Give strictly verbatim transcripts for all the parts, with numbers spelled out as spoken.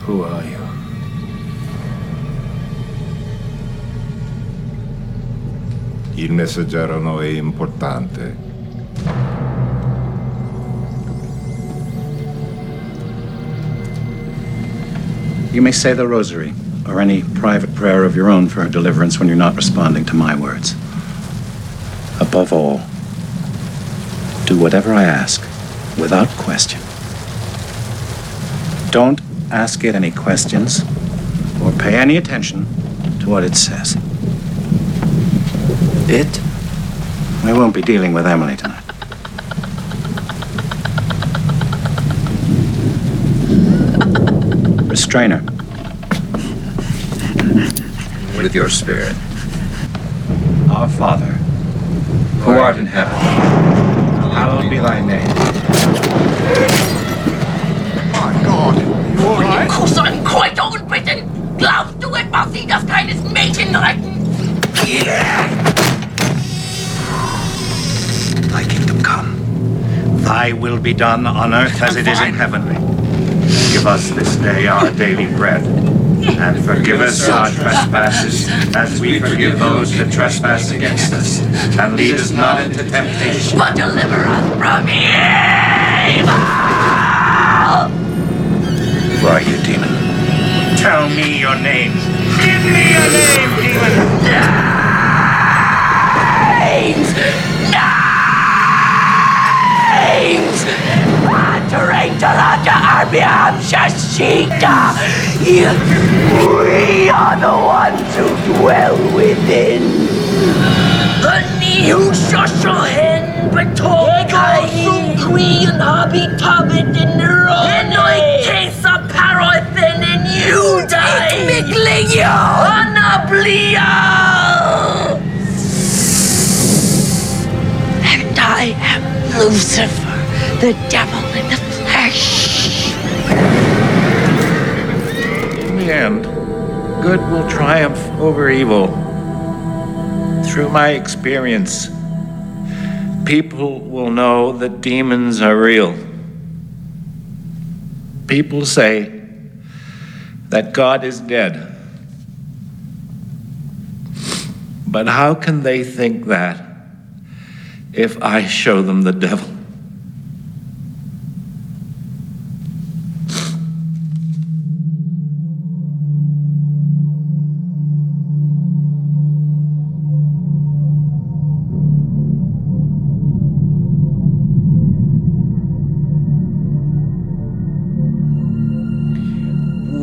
Who are you? Il messaggero non è importante. You may say the rosary or any private prayer of your own for deliverance when you're not responding to my words. Above all, do whatever I ask without question. Don't ask it any questions or pay any attention to what it says. It? We won't be dealing with Emily tonight. Restrain her. With your spirit. Our Father, who art in heaven, hallowed be thy name. My God. Right? Kuss an Kräuter und Bitten! Glaubst du etwa, sie das kleines Mädchen retten? Yeah. Thy kingdom come. Thy will be done on earth as it is in heaven. Give us this day our daily bread. And forgive us our trespasses, as we forgive those that trespass against us. And lead us not into temptation, but deliver us from evil! Who are you, demon? Tell me your name. Give me your name, demon! Names! Names! We are the ones who dwell within. The new social end between Kain, Kui, and Habi Tabit in the and you die! And I am Lucifer, the devil in the flesh. In the end, good will triumph over evil. Through my experience, people will know that demons are real. People say that God is dead. But how can they think that if I show them the devil?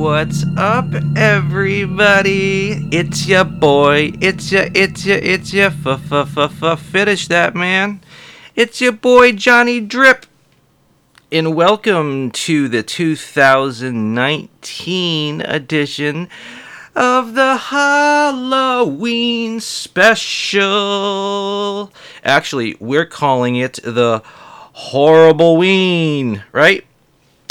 What's up, everybody? It's your boy. It's your, it's your, it's your, f-f-f-f-finish that, man. It's your boy, Johnny Drip. And welcome to the two thousand nineteen edition of the Halloween special. Actually, we're calling it the Horribleween, right?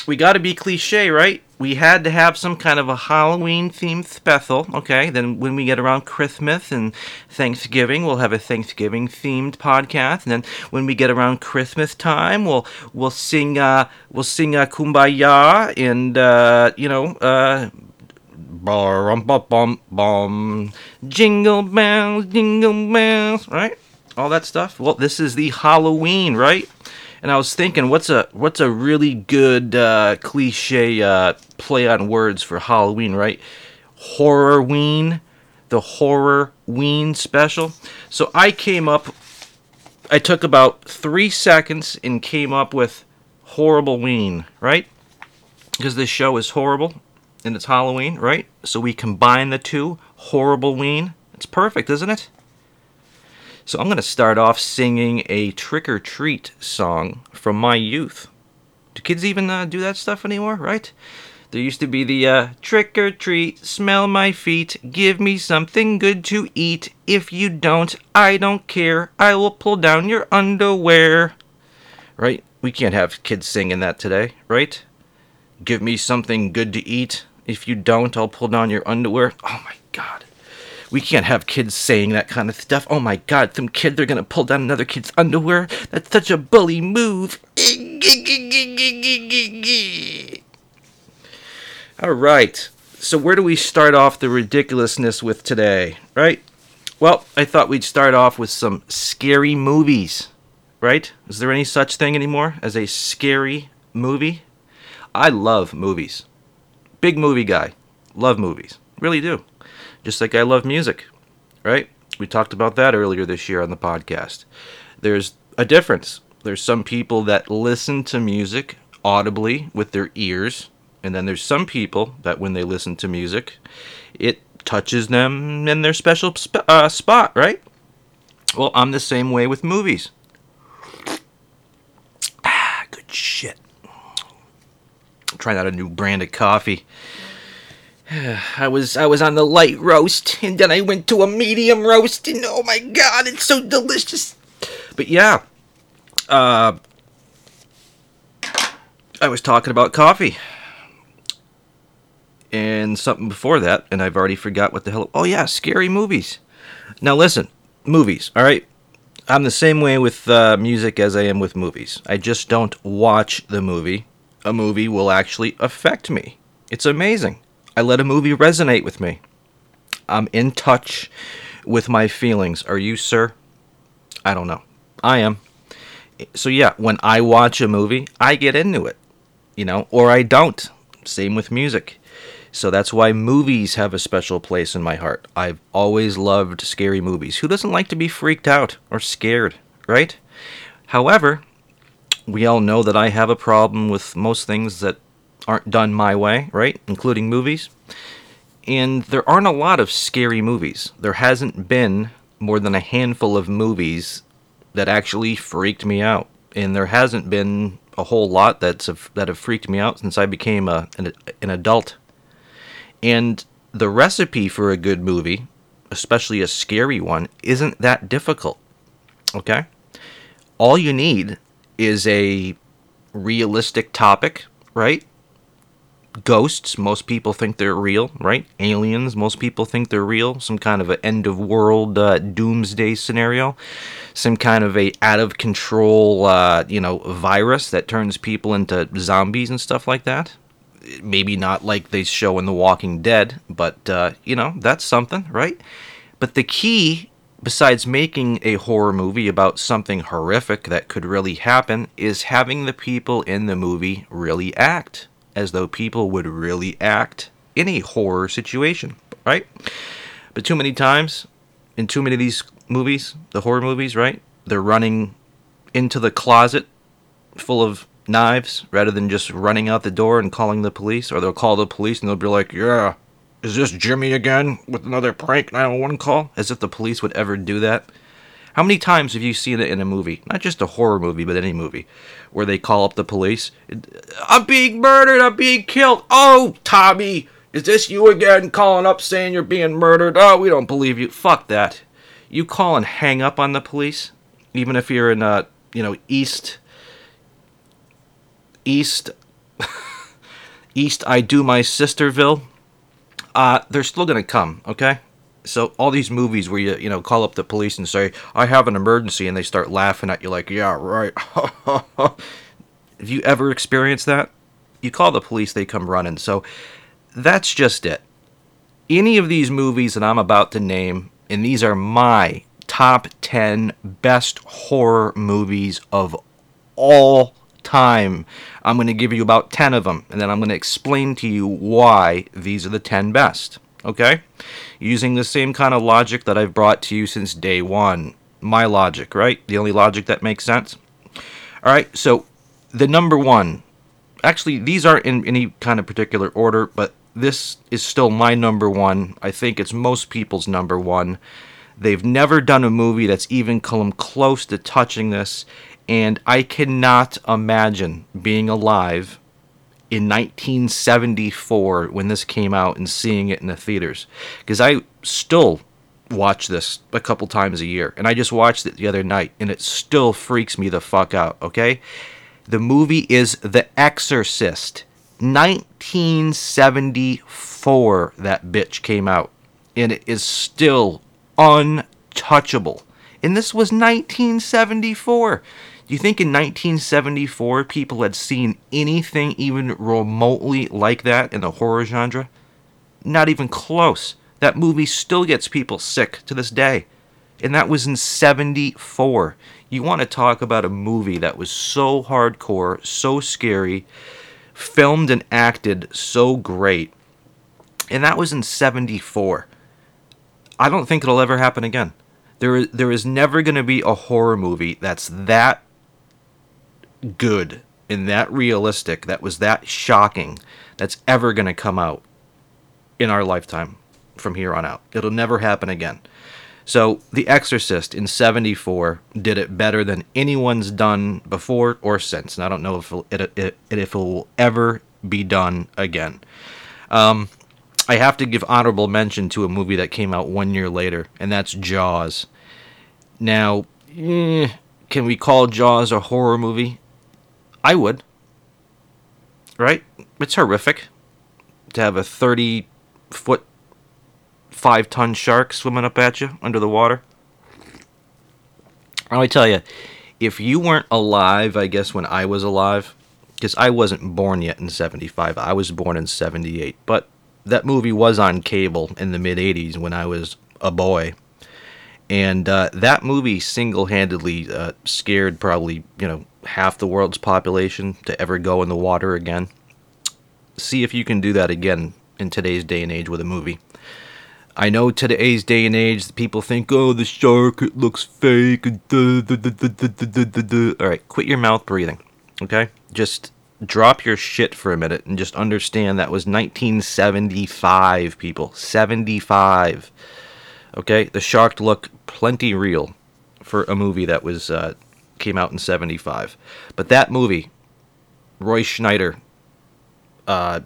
We gotta be cliche, right? We had to have some kind of a Halloween-themed special, okay? Then when we get around Christmas and Thanksgiving, we'll have a Thanksgiving-themed podcast. And then when we get around Christmas time, we'll we'll sing uh, we'll sing uh, Kumbaya and uh, you know, uh, bum bum bum, jingle bells, jingle bells, right? All that stuff. Well, this is the Halloween, right? And I was thinking, what's a what's a really good uh, cliche uh, play on words for Halloween, right? Horrorween, the Horrorween special. So I came up, I took about three seconds and came up with Horribleween, right? Because this show is horrible and it's Halloween, right? So we combine the two, Horribleween. It's perfect, isn't it? So I'm going to start off singing a trick-or-treat song from my youth. Do kids even uh, do that stuff anymore, right? There used to be the uh, trick or treat, smell my feet, give me something good to eat. If you don't, I don't care. I will pull down your underwear. Right? We can't have kids singing that today, right? Give me something good to eat. If you don't, I'll pull down your underwear. Oh my God. We can't have kids saying that kind of stuff. Oh my God, some kid, they're gonna pull down another kid's underwear. That's such a bully move. All right, so where do we start off the ridiculousness with today, right? Well, I thought we'd start off with some scary movies, right? Is there any such thing anymore as a scary movie? I love movies. Big movie guy. Love movies. Really do. Just like I love music, right? We talked about that earlier this year on the podcast. There's a difference. There's some people that listen to music audibly with their ears, and then there's some people that when they listen to music, it touches them in their special sp- uh, spot, right? Well, I'm the same way with movies. Ah, good shit. I'm trying out a new brand of coffee. I was I was on the light roast, and then I went to a medium roast, and oh my God, it's so delicious. But yeah, uh, I was talking about coffee. And something before that, and I've already forgot what the hell... Oh yeah, scary movies. Now listen, movies, all right? I'm the same way with uh, music as I am with movies. I just don't watch the movie. A movie will actually affect me. It's amazing. I let a movie resonate with me. I'm in touch with my feelings. Are you, sir? I don't know. I am. So yeah, when I watch a movie, I get into it, you know, or I don't. Same with music. So that's why movies have a special place in my heart. I've always loved scary movies. Who doesn't like to be freaked out or scared, right? However, we all know that I have a problem with most things that aren't done my way, right? Including movies. And there aren't a lot of scary movies. There hasn't been more than a handful of movies that actually freaked me out. And there hasn't been a whole lot that's that have freaked me out since I became a, an, an adult. And the recipe for a good movie, especially a scary one, isn't that difficult, okay? All you need is a realistic topic, right? Ghosts, most people think they're real, right? Aliens, most people think they're real. Some kind of an end-of-world uh, doomsday scenario. Some kind of a out-of-control, uh, you know, virus that turns people into zombies and stuff like that. Maybe not like they show in The Walking Dead, but, uh, you know, that's something, right? But the key, besides making a horror movie about something horrific that could really happen, is having the people in the movie really act, as though people would really act in a horror situation, right? But too many times, in too many of these movies, the horror movies, right, they're running into the closet full of knives rather than just running out the door and calling the police, or they'll call the police and they'll be like, yeah, is this Jimmy again with another prank nine one one call? As if the police would ever do that. How many times have you seen it in a movie, not just a horror movie, but any movie, where they call up the police? I'm being murdered, I'm being killed. Oh, Tommy, is this you again calling up saying you're being murdered? Oh, we don't believe you. Fuck that. You call and hang up on the police, even if you're in, uh, you know, East... East, East, I do my Sisterville, uh, they're still going to come, okay? So all these movies where you, you know, call up the police and say, I have an emergency, and they start laughing at you like, yeah, right. Have you ever experienced that? You call the police, they come running. So that's just it. Any of these movies that I'm about to name, and these are my top ten best horror movies of all time. I'm going to give you about ten of them, and then I'm going to explain to you why these are the ten best, okay? Using the same kind of logic that I've brought to you since day one. My logic, right? The only logic that makes sense. All right, so the number one, actually, these aren't in any kind of particular order, but this is still my number one. I think it's most people's number one. They've never done a movie that's even come close to touching this. And I cannot imagine being alive in nineteen seventy-four when this came out and seeing it in the theaters, because I still watch this a couple times a year, and I just watched it the other night, and it still freaks me the fuck out, okay? The movie is The Exorcist. nineteen seventy-four that bitch came out, and it is still untouchable. And this was nineteen seventy-four. Do you think in nineteen seventy-four people had seen anything even remotely like that in the horror genre? Not even close. That movie still gets people sick to this day. And that was in seventy-four. You want to talk about a movie that was so hardcore, so scary, filmed and acted so great. And that was in seventy-four. I don't think it'll ever happen again. There is, there is never going to be a horror movie that's that good and that realistic, that was that shocking, that's ever going to come out in our lifetime from here on out. It'll never happen again. So The Exorcist in seventy-four did it better than anyone's done before or since. And I don't know if it, it, if it will ever be done again. Um... I have to give honorable mention to a movie that came out one year later, and that's Jaws. Now, eh, can we call Jaws a horror movie? I would. Right? It's horrific to have a thirty-foot, five-ton shark swimming up at you under the water. I tell you, if you weren't alive, I guess, when I was alive, because I wasn't born yet in seventy-five. I was born in seventy-eight, but that movie was on cable in the mid-eighties when I was a boy. And uh, that movie single-handedly uh, scared probably, you know, half the world's population to ever go in the water again. See if you can do that again in today's day and age with a movie. I know today's day and age, people think, oh, the shark, it looks fake. All right, quit your mouth breathing, okay? Just drop your shit for a minute and just understand that was nineteen seventy-five, people. seventy-five. Okay? The shark looked plenty real for a movie that was uh, came out in seventy-five. But that movie, Roy Schneider, uh,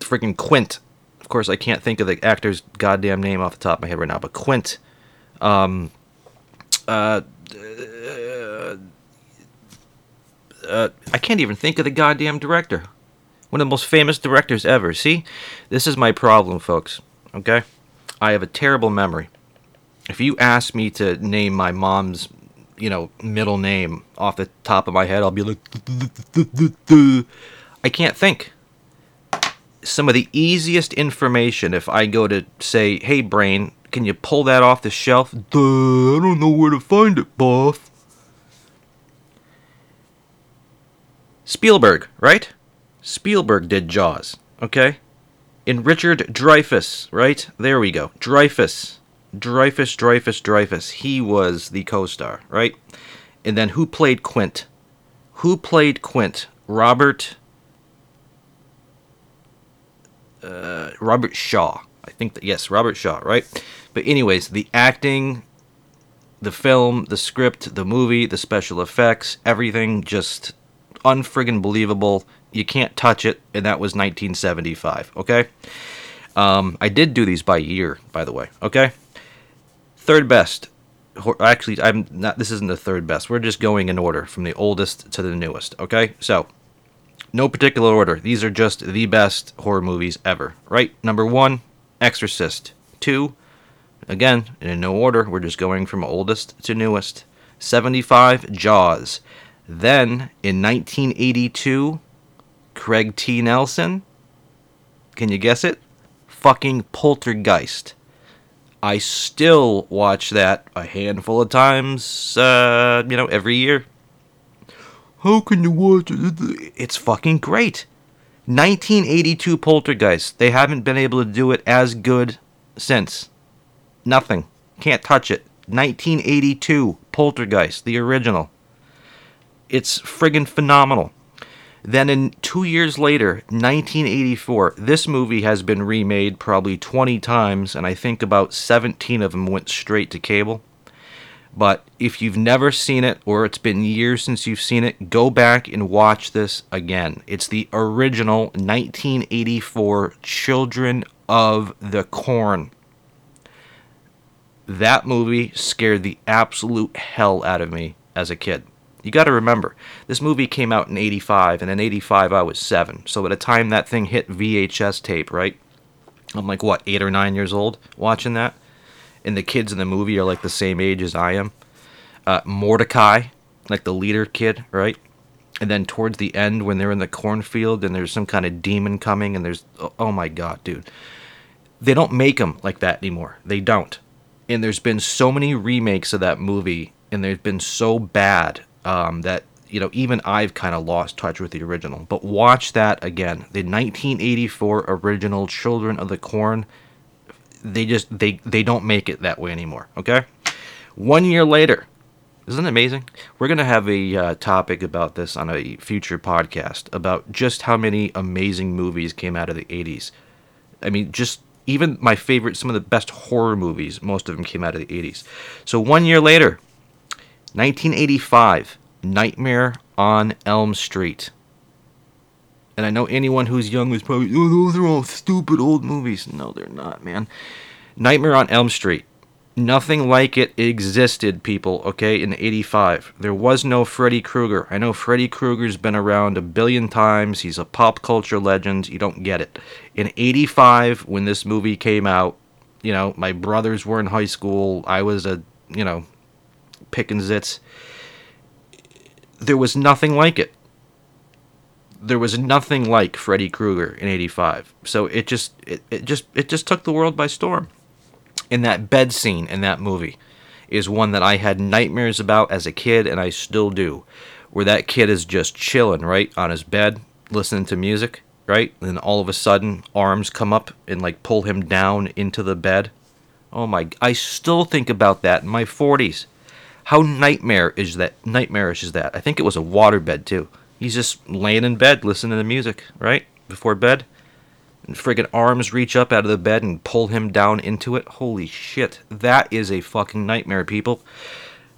freaking Quint. Of course, I can't think of the actor's goddamn name off the top of my head right now, but Quint. Um, uh... uh Uh, I can't even think of the goddamn director. One of the most famous directors ever. See? This is my problem, folks. Okay? I have a terrible memory. If you ask me to name my mom's, you know, middle name off the top of my head, I'll be like, I can't think. Some of the easiest information, if I go to say, hey, brain, can you pull that off the shelf? Duh, I don't know where to find it, boff. Spielberg, right? Spielberg did Jaws, okay? And Richard Dreyfuss, right? There we go. Dreyfuss. Dreyfuss, Dreyfuss, Dreyfuss. He was the co-star, right? And then who played Quint? Who played Quint? Robert... Uh, Robert Shaw. I think that, yes, Robert Shaw, right? But anyways, the acting, the film, the script, the movie, the special effects, everything just unfriggin' believable. You can't touch it, and that was nineteen seventy-five, okay? Um, I did do these by year, by the way, okay? Third best. Actually, I'm not. This isn't the third best. We're just going in order from the oldest to the newest, okay? So, no particular order. These are just the best horror movies ever, right? Number one, Exorcist. Two, again, in no order. We're just going from oldest to newest. seventy-five, Jaws. Then, in nineteen eighty-two, Craig T. Nelson, can you guess it? Fucking Poltergeist. I still watch that a handful of times, uh, you know, every year. How can you watch it? It's fucking great. nineteen eighty-two Poltergeist. They haven't been able to do it as good since. Nothing. Can't touch it. nineteen eighty-two Poltergeist, the original. It's friggin' phenomenal. Then in two years later, nineteen eighty-four, this movie has been remade probably twenty times, and I think about seventeen of them went straight to cable. But if you've never seen it, or it's been years since you've seen it, go back and watch this again. It's the original nineteen eighty-four Children of the Corn. That movie scared the absolute hell out of me as a kid. You got to remember, this movie came out in eighty-five, and in eighty-five I was seven. So at the time that thing hit V H S tape, right? I'm like, what, eight or nine years old watching that? And the kids in the movie are like the same age as I am. Uh, Mordecai, like the leader kid, right? And then towards the end when they're in the cornfield and there's some kind of demon coming and there's... Oh, oh my God, dude. They don't make them like that anymore. They don't. And there's been so many remakes of that movie and they've been so bad um, that, you know, even I've kind of lost touch with the original. But watch that again. The nineteen eighty-four original Children of the Corn. They just, they, they don't make it that way anymore, okay? One year later, isn't it amazing? We're going to have a uh, topic about this on a future podcast, about just how many amazing movies came out of the eighties. I mean, just even my favorite, some of the best horror movies, most of them came out of the eighties. So one year later, nineteen eighty-five, Nightmare on Elm Street. And I know anyone who's young is probably, oh, those are all stupid old movies. No, they're not, man. Nightmare on Elm Street. Nothing like it existed, people, okay, in eighty-five. There was no Freddy Krueger. I know Freddy Krueger's been around a billion times. He's a pop culture legend. You don't get it. In eighty-five, when this movie came out, you know, my brothers were in high school. I was a, you know, picking zits. There was nothing like it. There was nothing like Freddy Krueger in eighty-five. So it just it, it just it just took the world by storm. And that bed scene in that movie is one that I had nightmares about as a kid, and I still do, where that kid is just chilling, right, on his bed, listening to music, right? And then all of a sudden, arms come up and, like, pull him down into the bed. Oh, my... I still think about that in my forties. How nightmare is that, nightmarish is that? I think it was a waterbed, too. He's just laying in bed, listening to music, right? Before bed. And friggin' arms reach up out of the bed and pull him down into it. Holy shit. That is a fucking nightmare, people.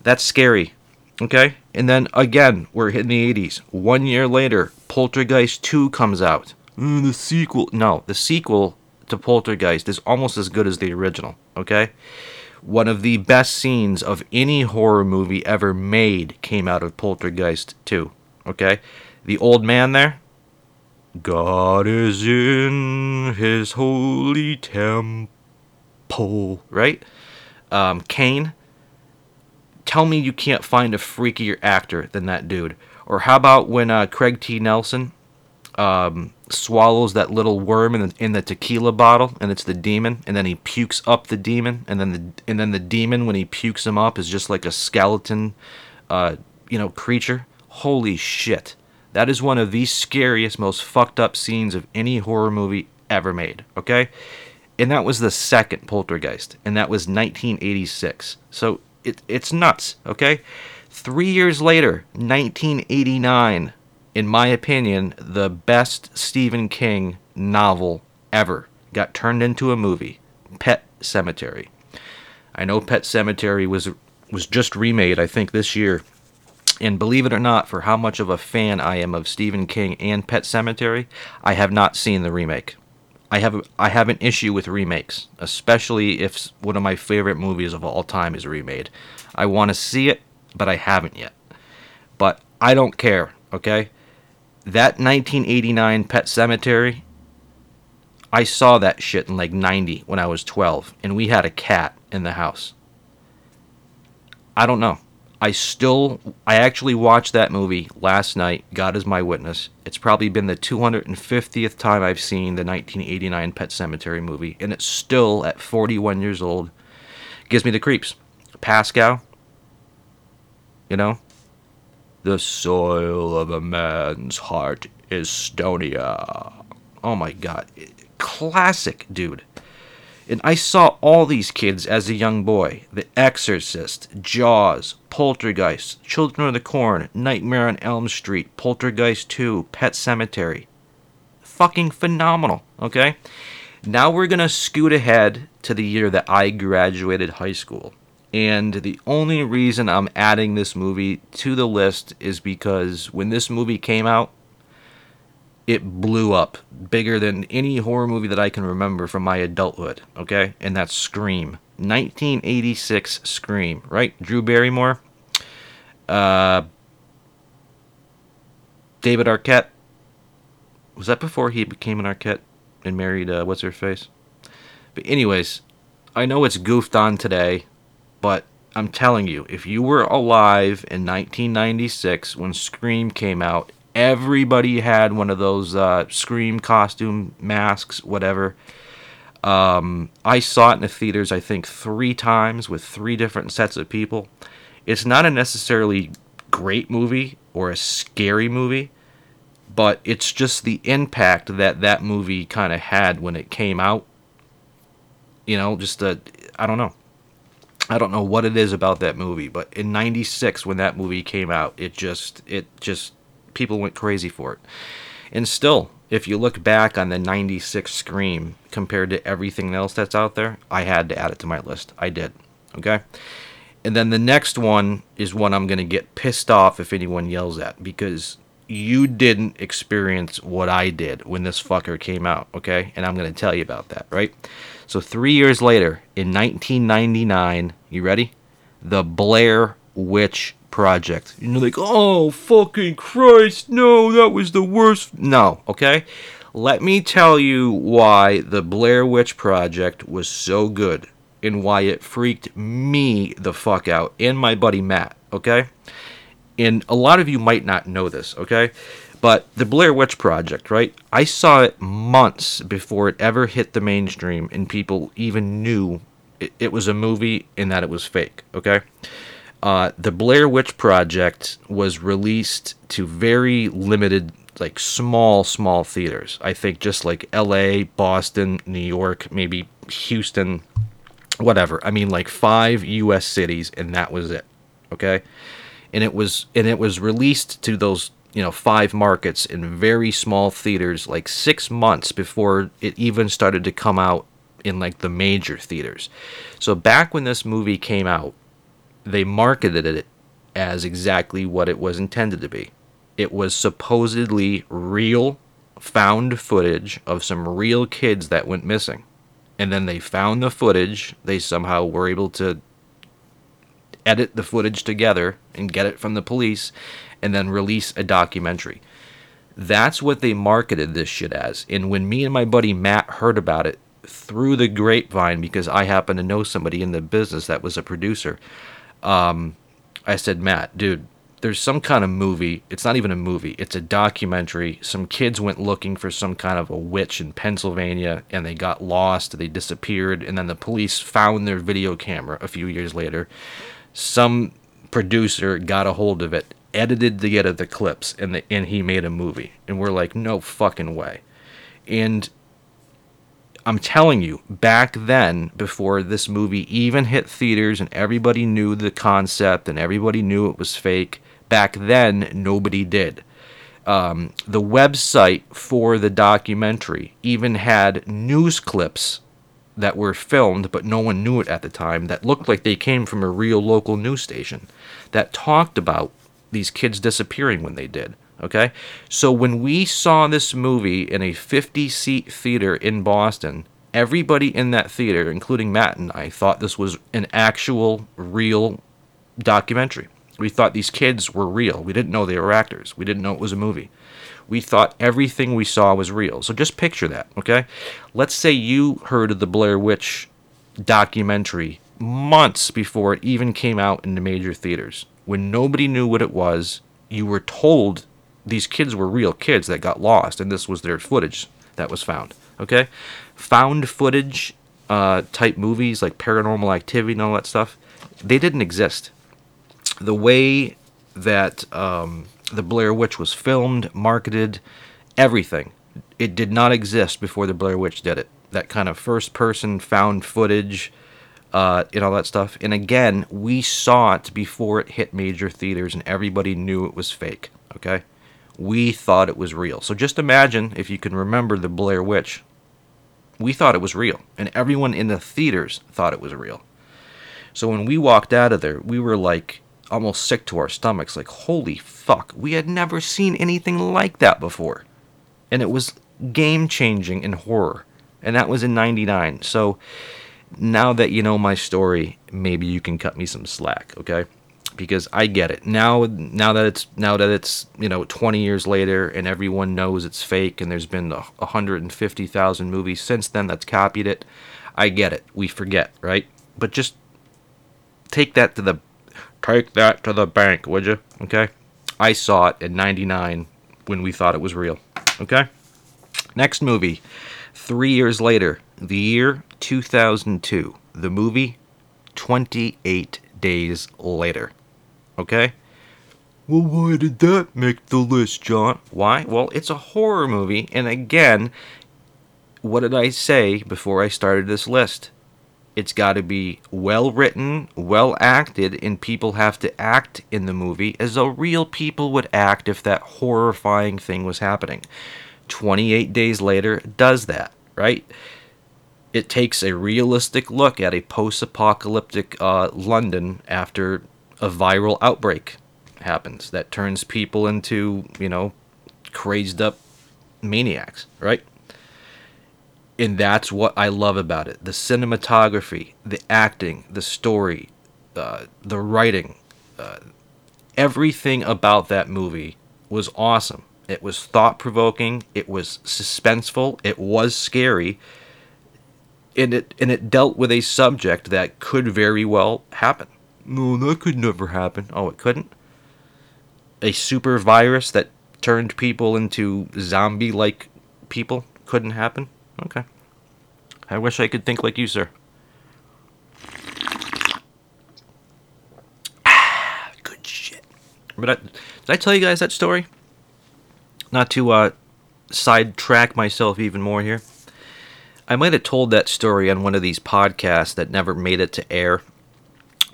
That's scary. Okay? And then, again, we're hitting the eighties. One year later, Poltergeist two comes out. Mm, the sequel. No, the sequel to Poltergeist is almost as good as the original. Okay? One of the best scenes of any horror movie ever made came out of Poltergeist two. Okay, the old man there, God is in his holy temple, right? Um, Kane, tell me you can't find a freakier actor than that dude. Or how about when uh, Craig T. Nelson um, swallows that little worm in the, in the tequila bottle, and it's the demon, and then he pukes up the demon, and then the and then the demon, when he pukes him up, is just like a skeleton, uh, you know, creature. Holy shit. That is one of the scariest, most fucked up scenes of any horror movie ever made, okay? And that was the second Poltergeist, and that was nineteen eighty-six. So it, it's nuts, okay? Three years later, nineteen eighty-nine, in my opinion, the best Stephen King novel ever got turned into a movie, Pet Sematary. I know Pet Sematary was, was just remade, I think, this year. And believe it or not, for how much of a fan I am of Stephen King and Pet Sematary, I have not seen the remake. I have a, I have an issue with remakes, especially if one of my favorite movies of all time is remade. I want to see it, but I haven't yet. But I don't care, okay? That nineteen eighty-nine Pet Sematary, I saw that shit in like ninety when I was twelve, and we had a cat in the house. I don't know. I still, I actually watched that movie last night, God is my witness. It's probably been the two hundred fiftieth time I've seen the nineteen eighty-nine Pet Sematary movie, and it's still, at forty-one years old, gives me the creeps. Pascal, you know? The soil of a man's heart is stonier. Oh my God. Classic, dude. And I saw all these kids as a young boy. The Exorcist, Jaws, Poltergeist, Children of the Corn, Nightmare on Elm Street, Poltergeist two, Pet Sematary. Fucking phenomenal, okay? Now we're going to scoot ahead to the year that I graduated high school. And the only reason I'm adding this movie to the list is because when this movie came out, it blew up bigger than any horror movie that I can remember from my adulthood, okay? And that's Scream. nineteen eighty-six Scream, right? Drew Barrymore, uh, David Arquette. Was that before he became an Arquette and married, uh, what's her face? But anyways, I know it's goofed on today, but I'm telling you, if you were alive in nineteen ninety-six when Scream came out, everybody had one of those uh, Scream costume masks, whatever. Um, I saw it in the theaters, I think, three times with three different sets of people. It's not a necessarily great movie or a scary movie, but it's just the impact that that movie kind of had when it came out. You know, just a, I don't know. I don't know what it is about that movie, but in ninety-six when that movie came out, it just, it just, people went crazy for it. And still, if you look back on the ninety-six Scream compared to everything else that's out there, I had to add it to my list. I did. Okay? And then the next one is one I'm going to get pissed off if anyone yells at, because you didn't experience what I did when this fucker came out, okay? And I'm going to tell you about that, right? So three years later, in nineteen ninety-nine, you ready? The Blair Witch Project. You're like, oh, fucking Christ, no, that was the worst. No, okay? Let me tell you why The Blair Witch Project was so good and why it freaked me the fuck out and my buddy Matt, okay? And a lot of you might not know this, okay? But The Blair Witch Project, right? I saw it months before it ever hit the mainstream and people even knew it, it was a movie and that it was fake, okay? Uh, the Blair Witch Project was released to very limited, like, small, small theaters. I think just, like, L A, Boston, New York, maybe Houston, whatever. I mean, like, five U S cities, and that was it, okay? And it was and it was released to those, you know, five markets in very small theaters like six months before it even started to come out in like the major theaters. So back when this movie came out, they marketed it as exactly what it was intended to be. It was supposedly real found footage of some real kids that went missing. And then they found the footage. They somehow were able to edit the footage together and get it from the police and then release a documentary. That's what they marketed this shit as. And when me and my buddy Matt heard about it through the grapevine, because I happen to know somebody in the business that was a producer, um, I said, Matt, dude, there's some kind of movie. It's not even a movie. It's a documentary. Some kids went looking for some kind of a witch in Pennsylvania, and they got lost. They disappeared, and then the police found their video camera a few years later. Some producer got a hold of it, edited together the clips, and the, and he made a movie. And we're like, no fucking way. And I'm telling you, back then, before this movie even hit theaters and everybody knew the concept and everybody knew it was fake, back then, nobody did. Um, the website for the documentary even had news clips that were filmed, but no one knew it at the time, that looked like they came from a real local news station that talked about these kids disappearing when they did, okay? So when we saw this movie in a fifty-seat theater in Boston, everybody in that theater, including Matt and I, thought this was an actual, real documentary. We thought these kids were real. We didn't know they were actors. We didn't know it was a movie. We thought everything we saw was real. So just picture that, okay? Let's say you heard of the Blair Witch documentary months before it even came out in the major theaters. When nobody knew what it was, you were told these kids were real kids that got lost, and this was their footage that was found, okay? Found footage uh, type movies like Paranormal Activity and all that stuff, they didn't exist. The way that um, the Blair Witch was filmed, marketed, everything, it did not exist before the Blair Witch did it. That kind of first-person found footage uh, and all that stuff. And again, we saw it before it hit major theaters, and everybody knew it was fake, okay? We thought it was real. So just imagine, if you can remember the Blair Witch, we thought it was real, and everyone in the theaters thought it was real. So when we walked out of there, we were like almost sick to our stomachs. Like, holy fuck, we had never seen anything like that before. And it was game-changing in horror. And that was in ninety-nine. So now that you know my story, maybe you can cut me some slack, okay? Because I get it. Now now that it's now that it's, you know, twenty years later and everyone knows it's fake and there's been one hundred fifty thousand movies since then that's copied it, I get it. We forget, right? But just take that to the take that to the bank, would you? Okay? I saw it in ninety-nine when we thought it was real. Okay? Next movie, three years later, the year two thousand two. The movie twenty-eight days later. Okay? Well, why did that make the list, John? Why? Well, it's a horror movie, and again, what did I say before I started this list? It's got to be well written, well acted, and people have to act in the movie as though real people would act if that horrifying thing was happening. twenty-eight days later does that, right? It takes a realistic look at a post-apocalyptic uh, London after a viral outbreak happens that turns people into, you know, crazed-up maniacs, right? And that's what I love about it. The cinematography, the acting, the story, uh, the writing, uh, everything about that movie was awesome. It was thought-provoking. It was suspenseful. It was scary. And it and it dealt with a subject that could very well happen. No, that could never happen. Oh, it couldn't? A super virus that turned people into zombie-like people couldn't happen? Okay. I wish I could think like you, sir. Ah, good shit. But I, did I tell you guys that story? Not to uh, sidetrack myself even more here. I might have told that story on one of these podcasts that never made it to air,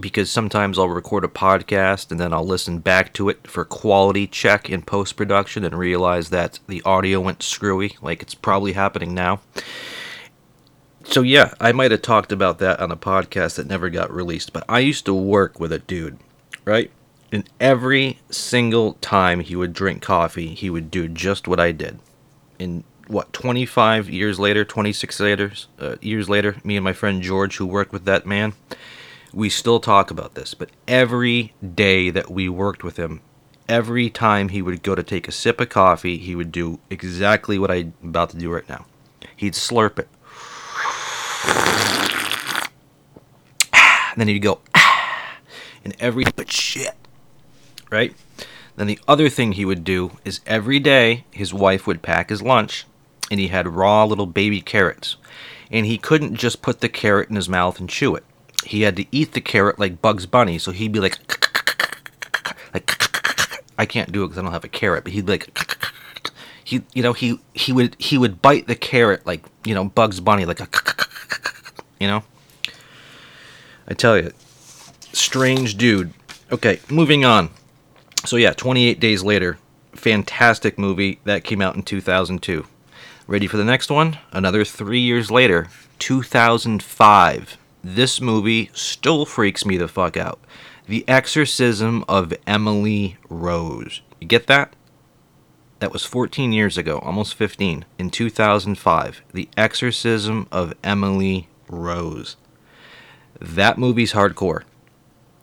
because sometimes I'll record a podcast and then I'll listen back to it for quality check in post-production and realize that the audio went screwy, like it's probably happening now. So yeah, I might have talked about that on a podcast that never got released, but I used to work with a dude, right? And every single time he would drink coffee, he would do just what I did. And what, twenty-five years later, twenty-six later, uh, years later, me and my friend George, who worked with that man, we still talk about this. But every day that we worked with him, every time he would go to take a sip of coffee, he would do exactly what I'm about to do right now. He'd slurp it. And then he'd go, and every, but shit, right? Then the other thing he would do is every day his wife would pack his lunch, and he had raw little baby carrots. And he couldn't just put the carrot in his mouth and chew it. He had to eat the carrot like Bugs Bunny. So he'd be like, like I can't do it because I don't have a carrot. But he'd be like, he, you know, he he would he would bite the carrot like, you know, Bugs Bunny, like a, you know. I tell you, strange dude. Okay, moving on. So yeah, twenty-eight days later, fantastic movie that came out in two thousand two. Ready for the next one? Another three years later, two thousand five. This movie still freaks me the fuck out. The Exorcism of Emily Rose. You get that? That was fourteen years ago, almost fifteen, in two thousand five. The Exorcism of Emily Rose. That movie's hardcore.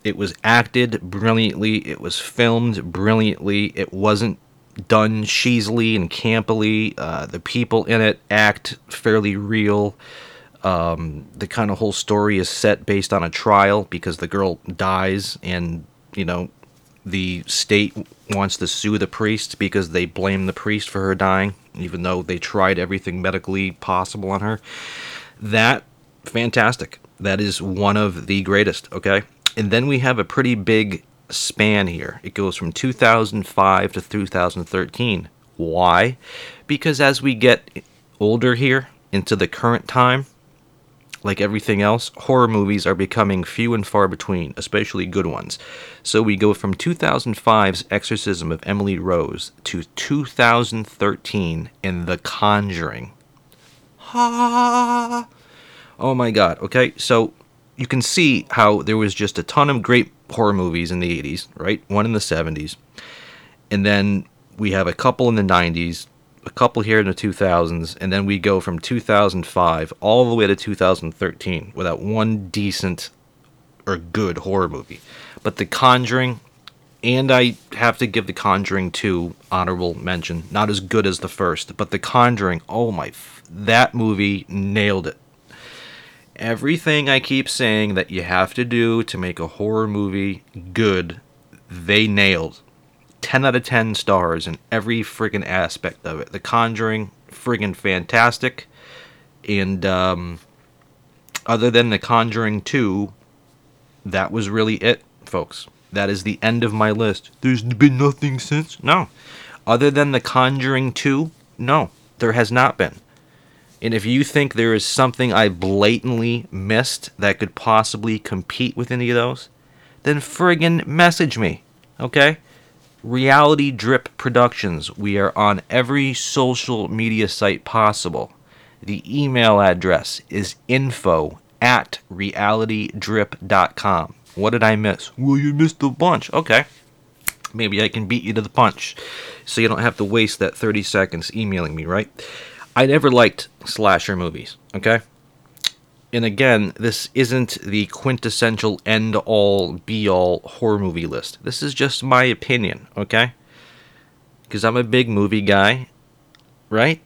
It was acted brilliantly. It was filmed brilliantly. It wasn't done cheesily and campily. Uh, the people in it act fairly real. Um, the kind of whole story is set based on a trial because the girl dies and, you know, the state wants to sue the priest because they blame the priest for her dying, even though they tried everything medically possible on her. That, fantastic. That is one of the greatest, okay? And then we have a pretty big span here. It goes from two thousand five to two thousand thirteen. Why? Because as we get older here into the current time, like everything else, horror movies are becoming few and far between, especially good ones. So we go from two thousand five's Exorcism of Emily Rose to two thousand thirteen in The Conjuring. Ha! Oh my God. Okay, so you can see how there was just a ton of great horror movies in the eighties, right? One in the seventies. And then we have a couple in the nineties, a couple here in the two thousands, and then we go from two thousand five all the way to two thousand thirteen without one decent or good horror movie. But The Conjuring, and I have to give The Conjuring two honorable mention, not as good as the first, but The Conjuring, oh my, that movie nailed it. Everything I keep saying that you have to do to make a horror movie good, they nailed. ten out of ten stars in every friggin' aspect of it. The Conjuring, friggin' fantastic. And um, other than The Conjuring two, that was really it, folks. That is the end of my list. There's been nothing since? No. Other than The Conjuring two, no, there has not been. And if you think there is something I blatantly missed that could possibly compete with any of those, then friggin' message me, okay? Reality Drip Productions. We are on every social media site possible. The email address is info at reality drip dot com. What did I miss? Well, you missed a bunch. Okay. Maybe I can beat you to the punch so you don't have to waste that thirty seconds emailing me, right? I never liked slasher movies, okay? And again, this isn't the quintessential end-all, be-all horror movie list. This is just my opinion, okay? Because I'm a big movie guy, right?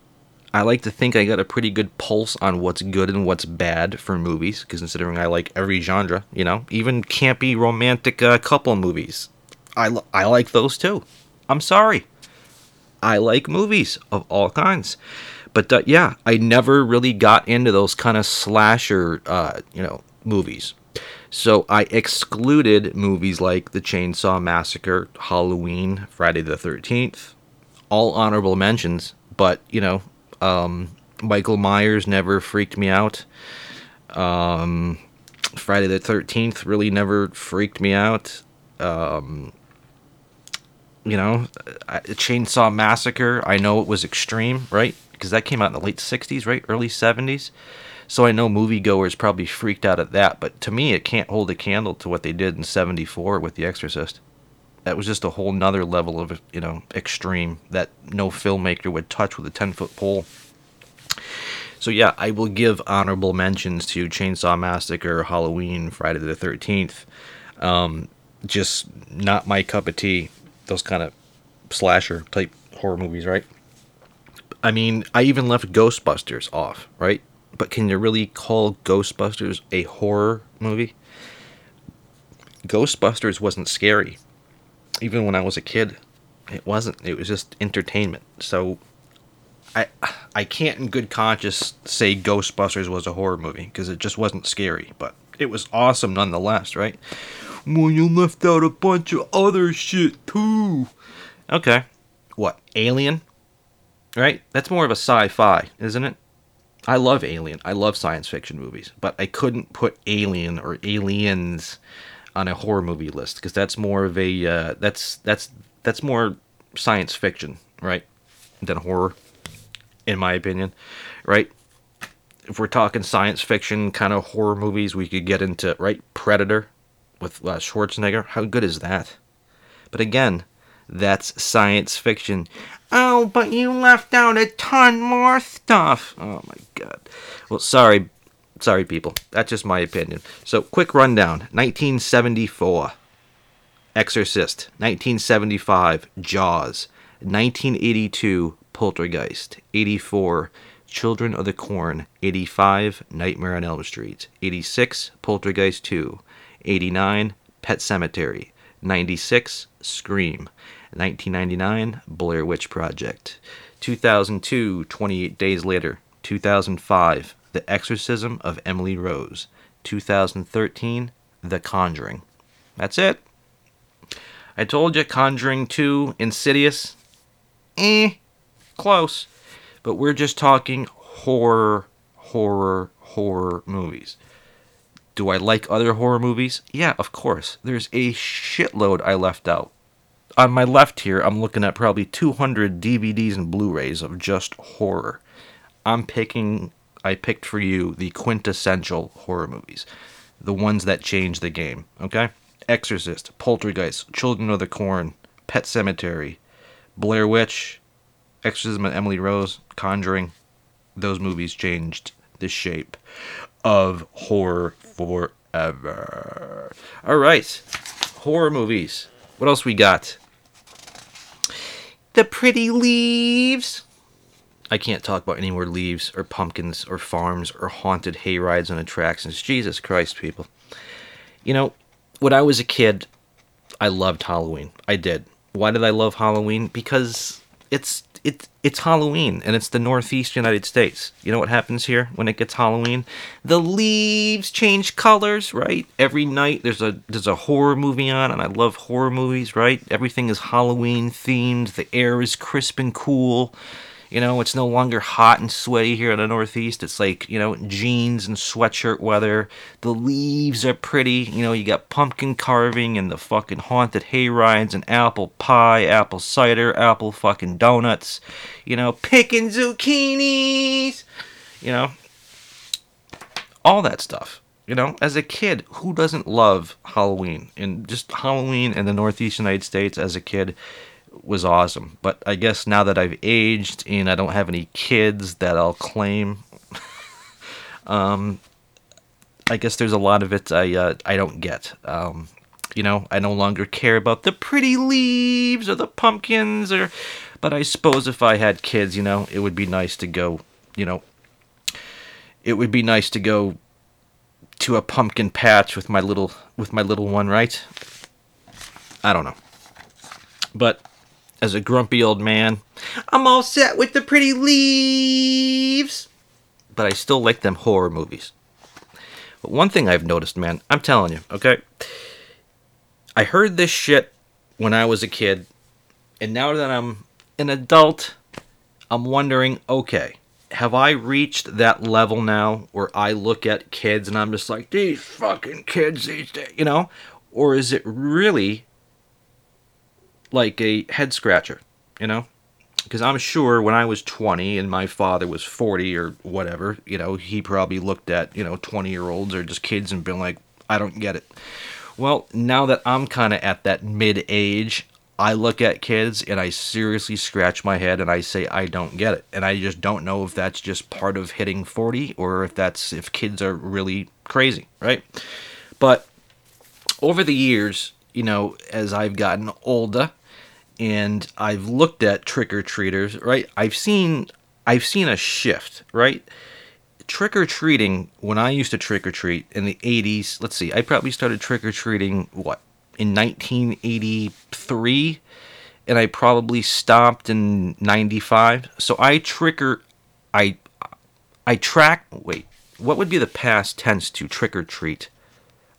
I like to think I got a pretty good pulse on what's good and what's bad for movies, considering I like every genre, you know? Even campy, romantic uh, couple movies. I, l- I like those, too. I'm sorry. I like movies of all kinds. But, uh, yeah, I never really got into those kind of slasher, uh, you know, movies. So I excluded movies like The Chainsaw Massacre, Halloween, Friday the thirteenth, all honorable mentions. But, you know, um, Michael Myers never freaked me out. Um, Friday the thirteenth really never freaked me out. Um, you know, The Chainsaw Massacre, I know it was extreme, right? Because that came out in the late sixties, right? Early seventies. So I know moviegoers probably freaked out at that, but to me, it can't hold a candle to what they did in seventy-four with The Exorcist. That was just a whole nother level of, you know, extreme that no filmmaker would touch with a ten-foot pole. So yeah, I will give honorable mentions to Chainsaw Massacre, Halloween, Friday the thirteenth. Um, just not my cup of tea. Those kind of slasher-type horror movies, right? I mean, I even left Ghostbusters off, right? But can you really call Ghostbusters a horror movie? Ghostbusters wasn't scary. Even when I was a kid, it wasn't. It was just entertainment. So I I can't in good conscience say Ghostbusters was a horror movie because it just wasn't scary. But it was awesome nonetheless, right? Well, you left out a bunch of other shit too. Okay. What, Alien? Right? That's more of a sci-fi, isn't it? I love Alien. I love science fiction movies. But I couldn't put Alien or Aliens on a horror movie list. Because that's more of a... Uh, that's that's that's more science fiction, right? Than horror, in my opinion. Right? If we're talking science fiction kind of horror movies, we could get into, right? Predator with uh, Schwarzenegger. How good is that? But again... that's science fiction. Oh, but you left out a ton more stuff. Oh, my God. Well, sorry. Sorry, people. That's just my opinion. So, quick rundown. nineteen seventy-four. Exorcist. nineteen seventy-five. Jaws. nineteen eighty-two. Poltergeist. eighty-four. Children of the Corn. eighty-five. Nightmare on Elm Street. eighty-six. Poltergeist two. eighty-nine. Pet Sematary. ninety-six. Scream. nineteen ninety-nine, Blair Witch Project. two thousand two, twenty-eight days later. two thousand five, The Exorcism of Emily Rose. two thousand thirteen, The Conjuring. That's it. I told you, Conjuring two, Insidious. Eh, close. But we're just talking horror, horror, horror movies. Do I like other horror movies? Yeah, of course. There's a shitload I left out. On my left here, I'm looking at probably two hundred D V Ds and Blu-rays of just horror. I'm picking, I picked for you the quintessential horror movies. the ones that changed the game, okay? Exorcist, Poltergeist, Children of the Corn, Pet Sematary, Blair Witch, Exorcism of Emily Rose, Conjuring. Those movies changed the shape of horror forever. All right, horror movies. What else we got? The Pretty Leaves. I can't talk about any more leaves or pumpkins or farms or haunted hay rides on attractions. Jesus Christ, people. You know, when I was a kid, I loved Halloween. I did. Why did I love Halloween? Because it's it it's Halloween, and it's the Northeast United States. You know what happens here when it gets Halloween? The leaves change colors, right? Every night there's a there's a horror movie on, and I love horror movies, right? Everything is Halloween themed. The air is crisp and cool. You know, it's no longer hot and sweaty here in the Northeast. It's like, you know, jeans and sweatshirt weather. The leaves are pretty. You know, you got pumpkin carving and the fucking haunted hay rides and apple pie, apple cider, apple fucking donuts. You know, picking zucchinis. You know, all that stuff. You know, as a kid, who doesn't love Halloween? And just Halloween in the Northeast United States as a kid was awesome. But I guess now that I've aged and I don't have any kids that I'll claim, um, I guess there's a lot of it I uh, I don't get. Um, you know, I no longer care about the pretty leaves or the pumpkins, or. But I suppose if I had kids, you know, it would be nice to go. You know, it would be nice to go to a pumpkin patch with my little with my little one, right? I don't know, but. As a grumpy old man, I'm all set with the pretty leaves. But I still like them horror movies. But one thing I've noticed, man, I'm telling you, okay? I heard this shit when I was a kid. And now that I'm an adult, I'm wondering, okay, have I reached that level now where I look at kids and I'm just like, these fucking kids these days, you know? Or is it really like a head scratcher, you know? Because I'm sure when I was twenty and my father was forty or whatever, you know, he probably looked at, you know, twenty-year-olds or just kids and been like, I don't get it. Well, now that I'm kind of at that mid-age, I look at kids and I seriously scratch my head and I say, I don't get it. And I just don't know if that's just part of hitting forty or if that's, if kids are really crazy, right? But over the years, you know, as I've gotten older, and I've looked at trick-or-treaters, right? I've seen I've seen a shift, right? Trick-or-treating, when I used to trick-or-treat in the eighties, let's see, I probably started trick-or-treating, what, in nineteen eighty-three? And I probably stopped in ninety-five. So I trick-or... I, I track... Wait, what would be the past tense to trick-or-treat?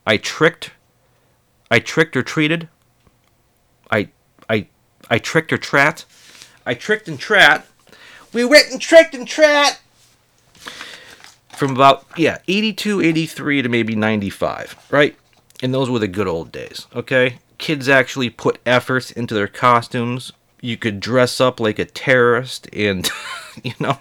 I tricked... I tricked or treated? I... I tricked or trat. I tricked and trat. We went and tricked and trat. From about, yeah, eighty-two, eighty-three to maybe ninety-five, right? And those were the good old days, okay? Kids actually put effort into their costumes. You could dress up like a terrorist and, you know,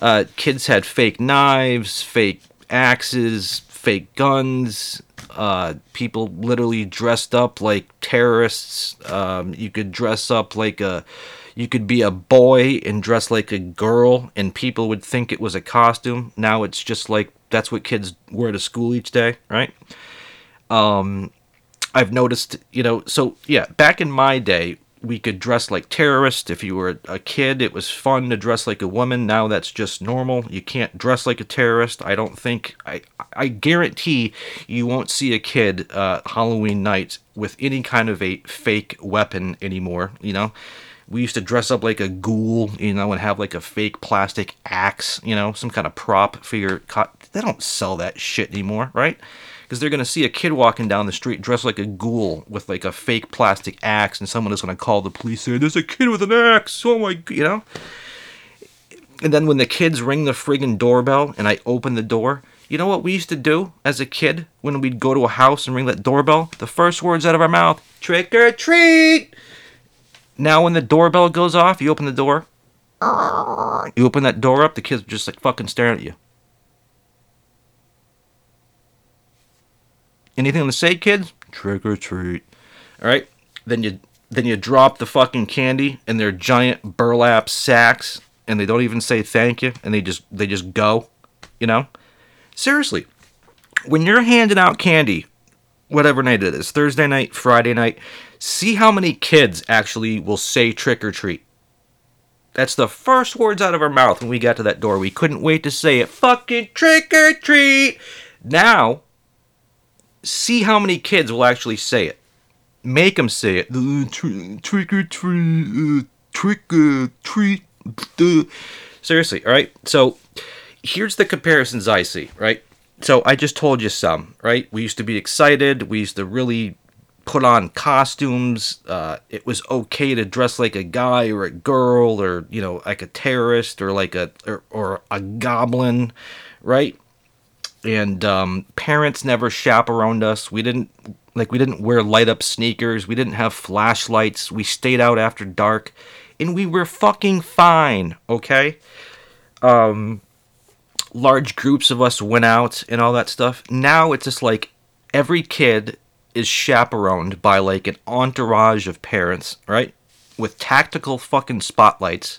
uh, kids had fake knives, fake axes, fake guns. Uh, people literally dressed up like terrorists. Um, you could dress up like a, you could be a boy and dress like a girl, and people would think it was a costume. Now it's just like, that's what kids wear to school each day, right? Um, I've noticed, you know, so yeah, back in my day, we could dress like terrorists. If you were a kid, it was fun to dress like a woman. Now that's just normal. You can't dress like a terrorist. I don't think, I I guarantee you won't see a kid uh, Halloween night with any kind of a fake weapon anymore, you know? We used to dress up like a ghoul, you know, and have like a fake plastic axe, you know, some kind of prop for your... Co- they don't sell that shit anymore, right? Because they're going to see a kid walking down the street dressed like a ghoul with like a fake plastic axe, and someone is going to call the police and say, there's a kid with an axe, oh my, you know? And then when the kids ring the friggin' doorbell and I open the door, you know what we used to do as a kid when we'd go to a house and ring that doorbell? The first words out of our mouth, trick or treat! Now when the doorbell goes off, you open the door, you open that door up, the kids are just like fucking staring at you. anything to say, kids? Trick or treat. All right. Then you then you drop the fucking candy in their giant burlap sacks, and they don't even say thank you, and they just they just go, you know? Seriously, when you're handing out candy, whatever night it is, Thursday night, Friday night, see how many kids actually will say trick or treat. That's the first words out of our mouth when we got to that door. We couldn't wait to say it. Fucking trick or treat. Now, see how many kids will actually say it. Make them say it. Uh, tr- trick or treat. Uh, trick or treat. Uh. Seriously, all right? So, here's the comparisons I see, right? So, I just told you some, right? We used to be excited. We used to really put on costumes, uh, it was okay to dress like a guy or a girl or, you know, like a terrorist or like a, or, or a goblin, right? And um, parents never chaperoned us. We didn't, like, we didn't wear light-up sneakers. We didn't have flashlights. We stayed out after dark. And we were fucking fine, okay? Um, large groups of us went out and all that stuff. Now it's just like every kid is chaperoned by like an entourage of parents, right? With tactical fucking spotlights.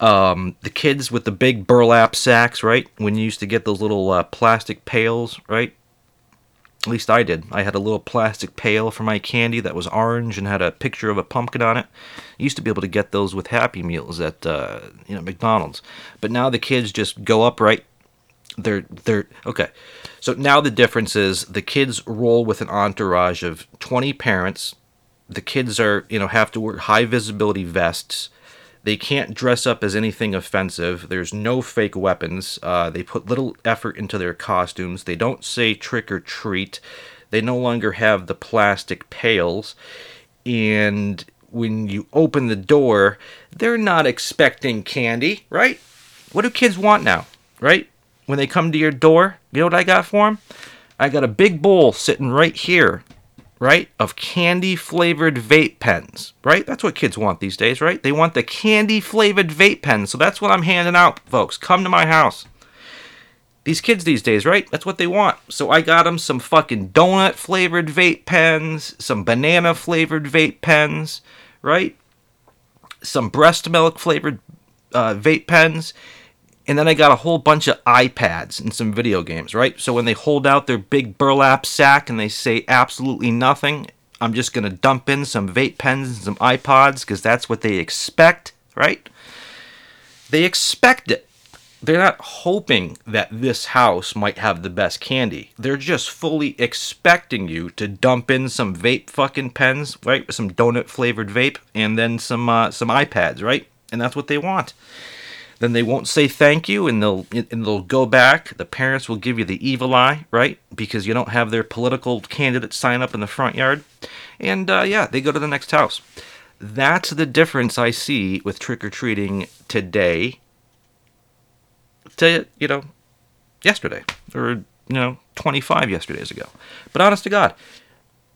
Um, the kids with the big burlap sacks, right? When you used to get those little uh, plastic pails, right? At least I did. I had a little plastic pail for my candy that was orange and had a picture of a pumpkin on it. I used to be able to get those with Happy Meals at uh, you know, McDonald's. But now the kids just go up, right? They're, they're, okay. So now the difference is the kids roll with an entourage of twenty parents. The kids are, you know, have to wear high visibility vests. They can't dress up as anything offensive. There's no fake weapons. Uh, they put little effort into their costumes. They don't say trick or treat. They no longer have the plastic pails. And when you open the door, they're not expecting candy, right? What do kids want now, right? When they come to your door, you know what I got for them? I got a big bowl sitting right here, right, of candy-flavored vape pens, right? That's what kids want these days, right? They want the candy-flavored vape pens, so that's what I'm handing out, folks. Come to my house. These kids these days, right? That's what they want. So I got them some fucking donut-flavored vape pens, some banana-flavored vape pens, right? Some breast milk-flavored uh, vape pens. And then I got a whole bunch of iPads and some video games, right? So when they hold out their big burlap sack and they say absolutely nothing, I'm just going to dump in some vape pens and some iPods because that's what they expect, right? They expect it. They're not hoping that this house might have the best candy. They're just fully expecting you to dump in some vape fucking pens, right? Some donut-flavored vape and then some uh, some iPads, right? And that's what they want. Then they won't say thank you, and they'll and they'll go back. The parents will give you the evil eye, right? Because you don't have their political candidate sign up in the front yard. And, uh, yeah, they go to the next house. That's the difference I see with trick-or-treating today to, you know, yesterday. Or, you know, twenty-five yesterdays ago. But honest to God,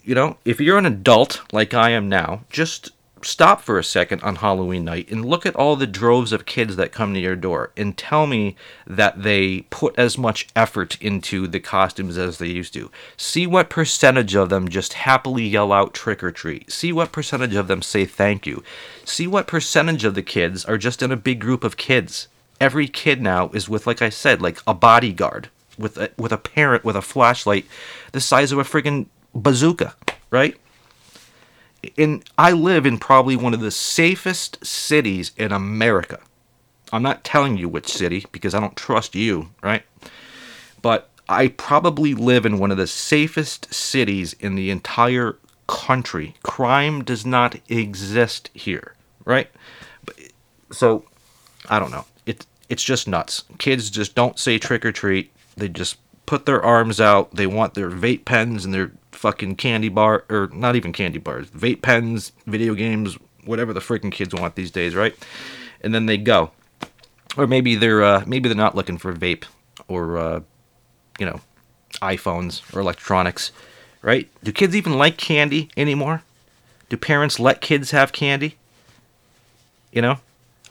you know, if you're an adult like I am now, just stop for a second on Halloween night and look at all the droves of kids that come to your door and tell me that they put as much effort into the costumes as they used to. See what percentage of them just happily yell out trick or treat. See what percentage of them say thank you. See what percentage of the kids are just in a big group of kids. Every kid now is with, like I said, like a bodyguard, with a, with a parent with a flashlight the size of a freaking bazooka, right? And I live in probably one of the safest cities in America. I'm not telling you which city because I don't trust you, right? But I probably live in one of the safest cities in the entire country. Crime does not exist here, right? But, so, I don't know. It, it's just nuts. Kids just don't say trick or treat. They just put their arms out. They want their vape pens and their fucking candy bar, or not even candy bars, vape pens, video games, whatever the freaking kids want these days, right? And then they go, or maybe they're uh, maybe they're not looking for vape or uh, you know, iPhones or electronics, right? Do kids even like candy anymore? Do parents let kids have candy? You know,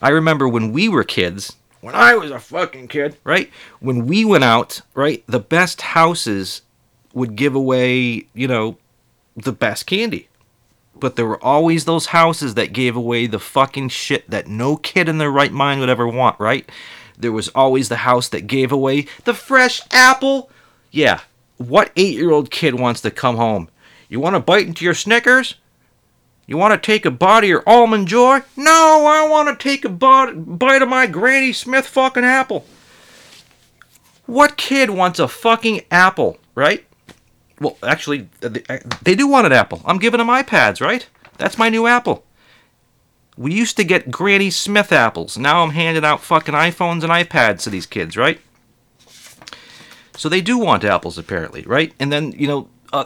I remember when we were kids. When I was a fucking kid, right? When we went out, right? The best houses would give away, you know, the best candy. But there were always those houses that gave away the fucking shit that no kid in their right mind would ever want, right? There was always the house that gave away the fresh apple. Yeah, what eight-year-old kid wants to come home? You want to bite into your Snickers? You want to take a bite of your Almond Joy? No, I want to take a bite of my Granny Smith fucking apple. What kid wants a fucking apple, right? Well, actually, they do want an apple. I'm giving them iPads, right? That's my new apple. We used to get Granny Smith apples. Now I'm handing out fucking iPhones and iPads to these kids, right? So they do want apples, apparently, right? And then, you know, uh,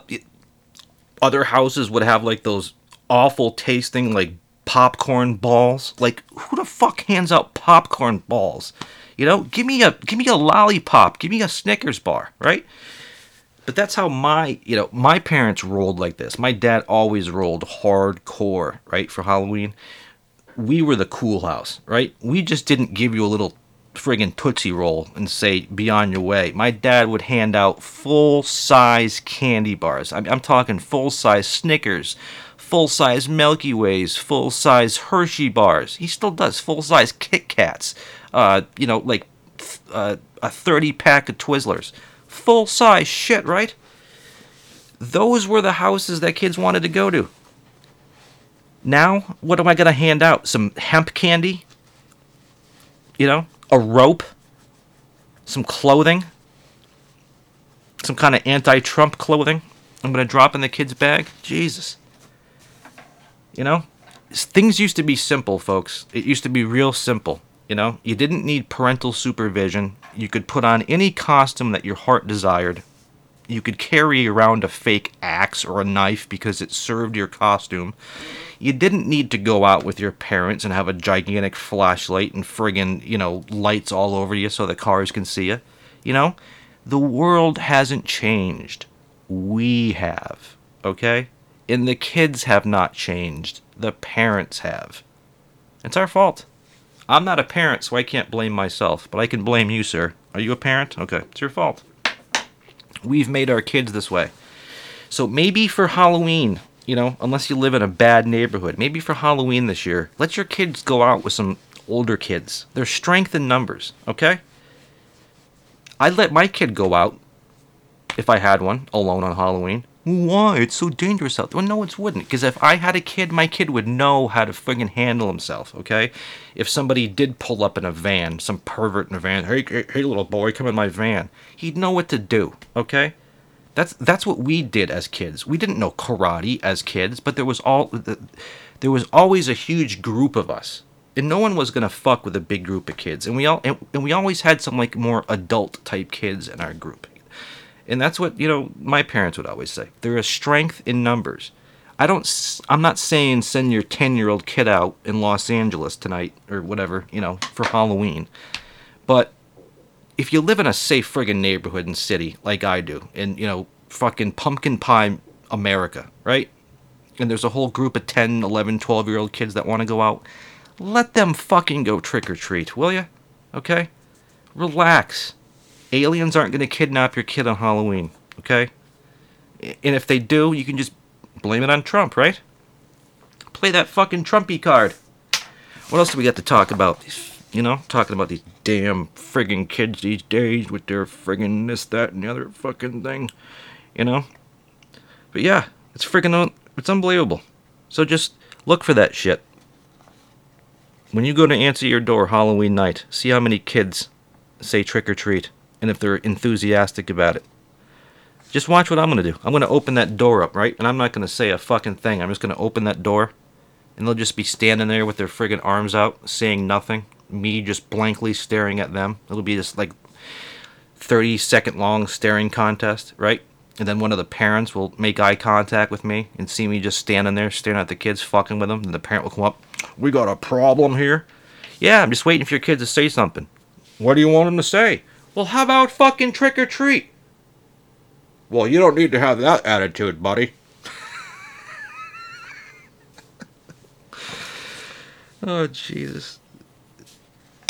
other houses would have, like, those awful tasting, like, popcorn balls. Like, who the fuck hands out popcorn balls? You know, give me a, give me a lollipop. Give me a Snickers bar, right? But that's how my, you know, my parents rolled like this. My dad always rolled hardcore, right, for Halloween. We were the cool house, right? We just didn't give you a little friggin' Tootsie Roll and say, be on your way. My dad would hand out full-size candy bars. I'm, I'm talking full-size Snickers, full-size Milky Ways, full-size Hershey bars. He still does. Full-size Kit Kats. Uh, you know, like th- uh, a thirty-pack of Twizzlers. Full-size shit, right? Those were the houses that kids wanted to go to. Now, what am I going to hand out? Some hemp candy? You know? A rope? Some clothing? Some kind of anti-Trump clothing I'm going to drop in the kid's bag? Jesus. You know? Things used to be simple, folks. It used to be real simple. You know, you didn't need parental supervision. You could put on any costume that your heart desired. You could carry around a fake axe or a knife because it served your costume. You didn't need to go out with your parents and have a gigantic flashlight and friggin', you know, lights all over you so the cars can see you. You know, the world hasn't changed. We have, okay? And the kids have not changed. The parents have. It's our fault. I'm not a parent, so I can't blame myself, but I can blame you, sir. Are you a parent? Okay, it's your fault. We've made our kids this way. So maybe for Halloween, you know, unless you live in a bad neighborhood, maybe for Halloween this year, let your kids go out with some older kids. There's strength in numbers, okay? I'd let my kid go out, if I had one, alone on Halloween. Why? It's so dangerous out there. Well, no, it wouldn't. Because if I had a kid, my kid would know how to friggin' handle himself, okay? If somebody did pull up in a van, some pervert in a van, hey, hey, hey little boy, come in my van, he'd know what to do, okay? That's that's what we did as kids. We didn't know karate as kids, but there was all there was always a huge group of us. And no one was going to fuck with a big group of kids. And we all and, and we always had some, like, more adult-type kids in our group. And that's what, you know, my parents would always say. There is strength in numbers. I don't, I'm not saying send your ten-year-old kid out in Los Angeles tonight or whatever, you know, for Halloween. But if you live in a safe friggin' neighborhood and city like I do, in, you know, fucking pumpkin pie America, right? And there's a whole group of ten, eleven, twelve-year-old kids that want to go out. Let them fucking go trick-or-treat, will ya? Okay? Relax. Aliens aren't going to kidnap your kid on Halloween, okay? And if they do, you can just blame it on Trump, right? Play that fucking Trumpy card. What else do we got to talk about? You know, talking about these damn friggin' kids these days with their friggin' this, that, and the other fucking thing, you know? But yeah, it's friggin', it's unbelievable. So just look for that shit. When you go to answer your door Halloween night, see how many kids say trick or treat. And if they're enthusiastic about it. Just watch what I'm going to do. I'm going to open that door up, right? And I'm not going to say a fucking thing. I'm just going to open that door. And they'll just be standing there with their friggin' arms out, saying nothing. Me just blankly staring at them. It'll be this, like, thirty-second long staring contest, right? And then one of the parents will make eye contact with me and see me just standing there, staring at the kids, fucking with them. And the parent will come up, we got a problem here. Yeah, I'm just waiting for your kids to say something. What do you want them to say? Well, how about fucking trick or treat? Well, you don't need to have that attitude, buddy. Oh, Jesus.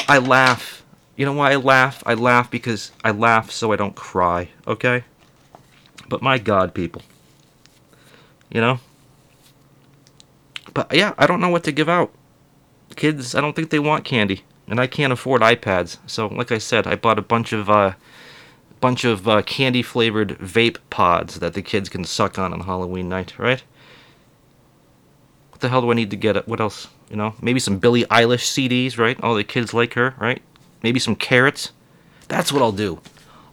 I laugh. You know why I laugh? I laugh because I laugh so I don't cry, okay? But my God, people. You know? But yeah, I don't know what to give out. Kids, I don't think they want candy. And I can't afford iPads. So, like I said, I bought a bunch of uh, bunch of uh, candy-flavored vape pods that the kids can suck on on Halloween night, right? What the hell do I need to get at? What else? You know, maybe some Billie Eilish C Ds, right? All the kids like her, right? Maybe some carrots. That's what I'll do.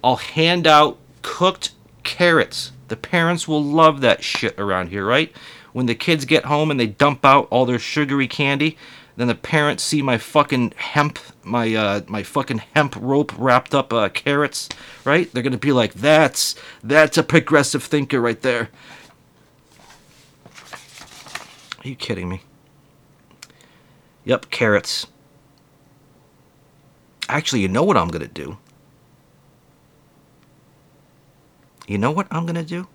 I'll hand out cooked carrots. The parents will love that shit around here, right? When the kids get home and they dump out all their sugary candy, then the parents see my fucking hemp, my uh, my fucking hemp rope wrapped up uh, carrots, right? They're gonna be like, that's that's a progressive thinker right there. Are you kidding me? Yep, carrots. Actually, you know what I'm gonna do? You know what I'm gonna do?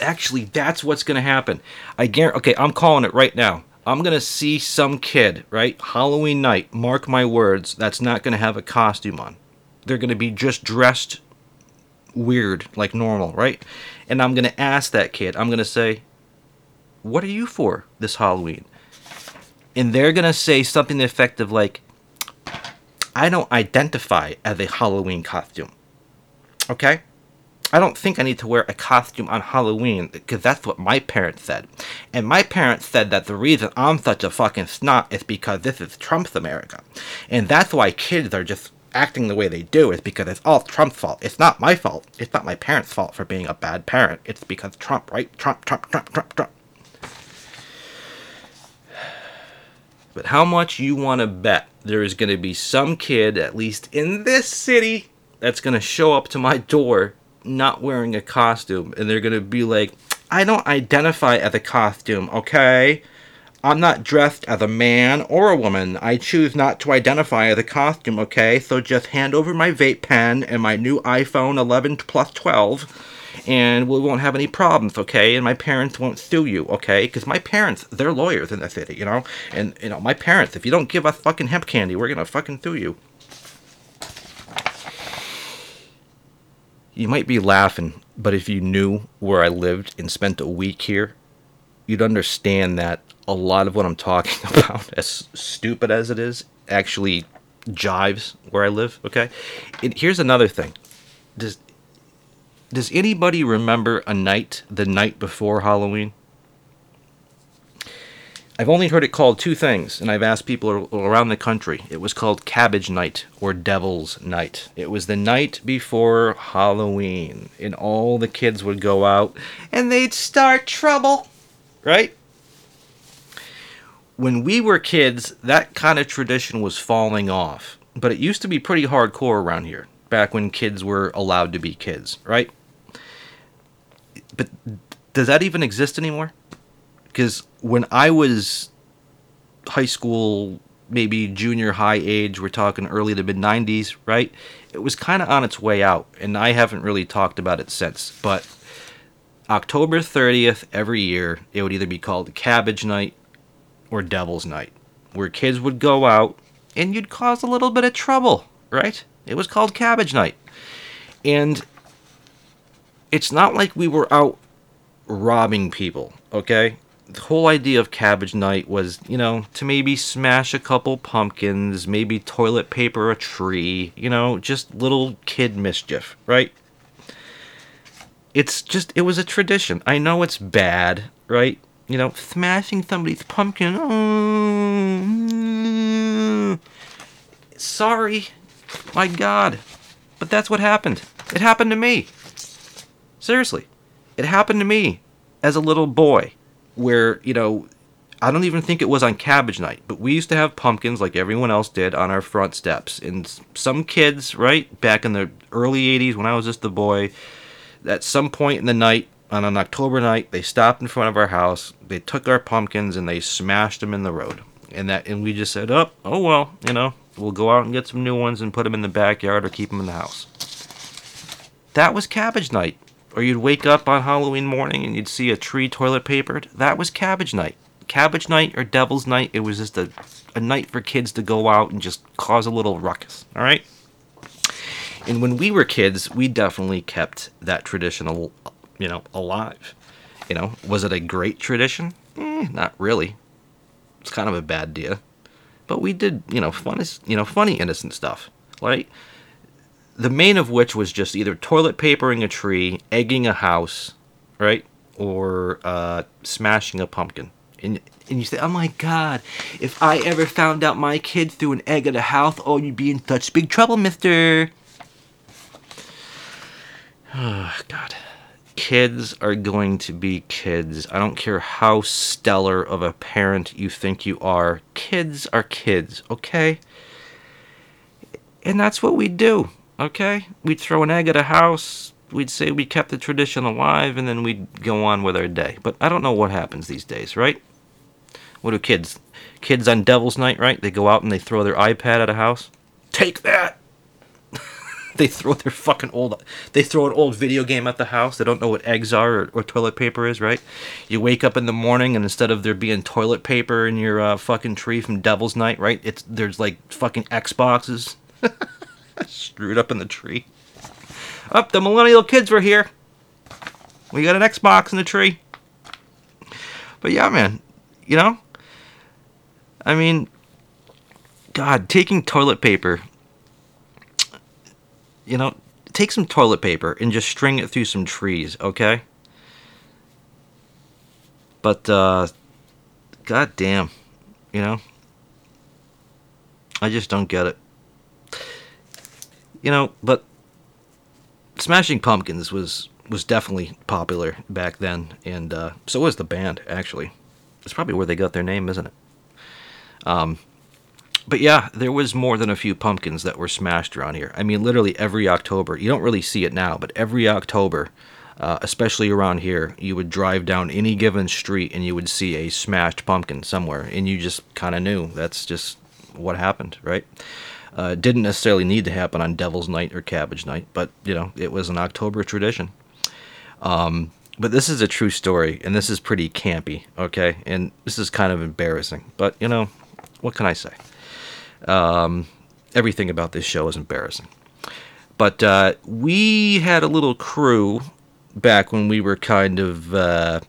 Actually, that's what's gonna happen. I guarantee. Okay, I'm calling it right now. I'm gonna see some kid, right? Halloween night, mark my words, that's not gonna have a costume on. They're gonna be just dressed weird, like normal, right? And I'm gonna ask that kid, I'm gonna say, what are you for this Halloween? And they're gonna say something effective like, I don't identify as a Halloween costume. Okay? I don't think I need to wear a costume on Halloween, because that's what my parents said. And my parents said that the reason I'm such a fucking snot is because this is Trump's America. And that's why kids are just acting the way they do, is because it's all Trump's fault. It's not my fault. It's not my parents' fault for being a bad parent. It's because Trump, right? Trump, Trump, Trump, Trump, Trump. But how much you want to bet there is going to be some kid, at least in this city, that's going to show up to my door not wearing a costume, and they're gonna be like, I don't identify as a costume, okay? I'm not dressed as a man or a woman. I choose not to identify as a costume, okay? So just hand over my vape pen and my new iPhone eleven plus twelve, and we won't have any problems, okay? And my parents won't sue you, okay? Because my parents, they're lawyers in the city, you know? And, you know, my parents, if you don't give us fucking hemp candy, we're gonna fucking sue you. You might be laughing, but if you knew where I lived and spent a week here, you'd understand that a lot of what I'm talking about, as stupid as it is, actually jives where I live, okay? And here's another thing. Does does anybody remember a night, the night before Halloween? I've only heard it called two things, and I've asked people around the country. It was called Cabbage Night or Devil's Night. It was the night before Halloween, and all the kids would go out, and they'd start trouble, right? When we were kids, that kind of tradition was falling off, but it used to be pretty hardcore around here, back when kids were allowed to be kids, right? But does that even exist anymore? Because when I was high school, maybe junior high age, we're talking early to mid nineties, right? It was kind of on its way out, and I haven't really talked about it since. But October thirtieth every year, it would either be called Cabbage Night or Devil's Night, where kids would go out, and you'd cause a little bit of trouble, right? It was called Cabbage Night. And it's not like we were out robbing people, okay? The whole idea of Cabbage Night was, you know, to maybe smash a couple pumpkins, maybe toilet paper a tree, you know, just little kid mischief, right? It's just, it was a tradition. I know it's bad, right? You know, smashing somebody's pumpkin. Oh, sorry. My God. But that's what happened. It happened to me. Seriously. It happened to me as a little boy. Where, you know, I don't even think it was on Cabbage Night, but we used to have pumpkins like everyone else did on our front steps. And some kids, right, back in the early eighties when I was just a boy, at some point in the night, on an October night, they stopped in front of our house, they took our pumpkins, and they smashed them in the road. And that, and we just said, oh, oh well, you know, we'll go out and get some new ones and put them in the backyard or keep them in the house. That was Cabbage Night. Or you'd wake up on Halloween morning and you'd see a tree toilet papered. That was Cabbage Night. Cabbage Night or Devil's Night, it was just a, a night for kids to go out and just cause a little ruckus, all right? And when we were kids, we definitely kept that tradition, you know, alive. You know, was it a great tradition? Eh, not really. It's kind of a bad idea. But we did, you know, fun, you know, funny, innocent stuff, right? The main of which was just either toilet papering a tree, egging a house, right, or uh, smashing a pumpkin. And and you say, oh my God, if I ever found out my kid threw an egg at a house, oh, you'd be in such big trouble, mister. Oh, God. Kids are going to be kids. I don't care how stellar of a parent you think you are. Kids are kids, okay? And that's what we'd do, okay? We'd throw an egg at a house. We'd say we kept the tradition alive, and then we'd go on with our day. But I don't know what happens these days, right? What do kids? Kids on Devil's Night, right? They go out and they throw their iPad at a house. Take that! They throw their fucking old, they throw an old video game at the house. They don't know what eggs are or, or toilet paper is, right? You wake up in the morning and instead of there being toilet paper in your uh, fucking tree from Devil's Night, right? It's there's like fucking Xboxes screwed up in the tree. Up, oh, the millennial kids were here. We got an Xbox in the tree. But yeah, man, you know, I mean, God, taking toilet paper. You know, take some toilet paper and just string it through some trees, okay? But, uh, goddamn, you know? I just don't get it. You know, but Smashing Pumpkins was, was definitely popular back then, and uh, so was the band, actually. It's probably where they got their name, isn't it? Um... But yeah, there was more than a few pumpkins that were smashed around here. I mean, literally every October. You don't really see it now, but every October, uh, especially around here, you would drive down any given street and you would see a smashed pumpkin somewhere. And you just kind of knew that's just what happened, right? Uh, it didn't necessarily need to happen on Devil's Night or Cabbage Night, but, you know, it was an October tradition. Um, but this is a true story, and this is pretty campy, okay? And this is kind of embarrassing. But, you know, what can I say? Um, everything about this show is embarrassing. But uh, we had a little crew back when we were kind of uh,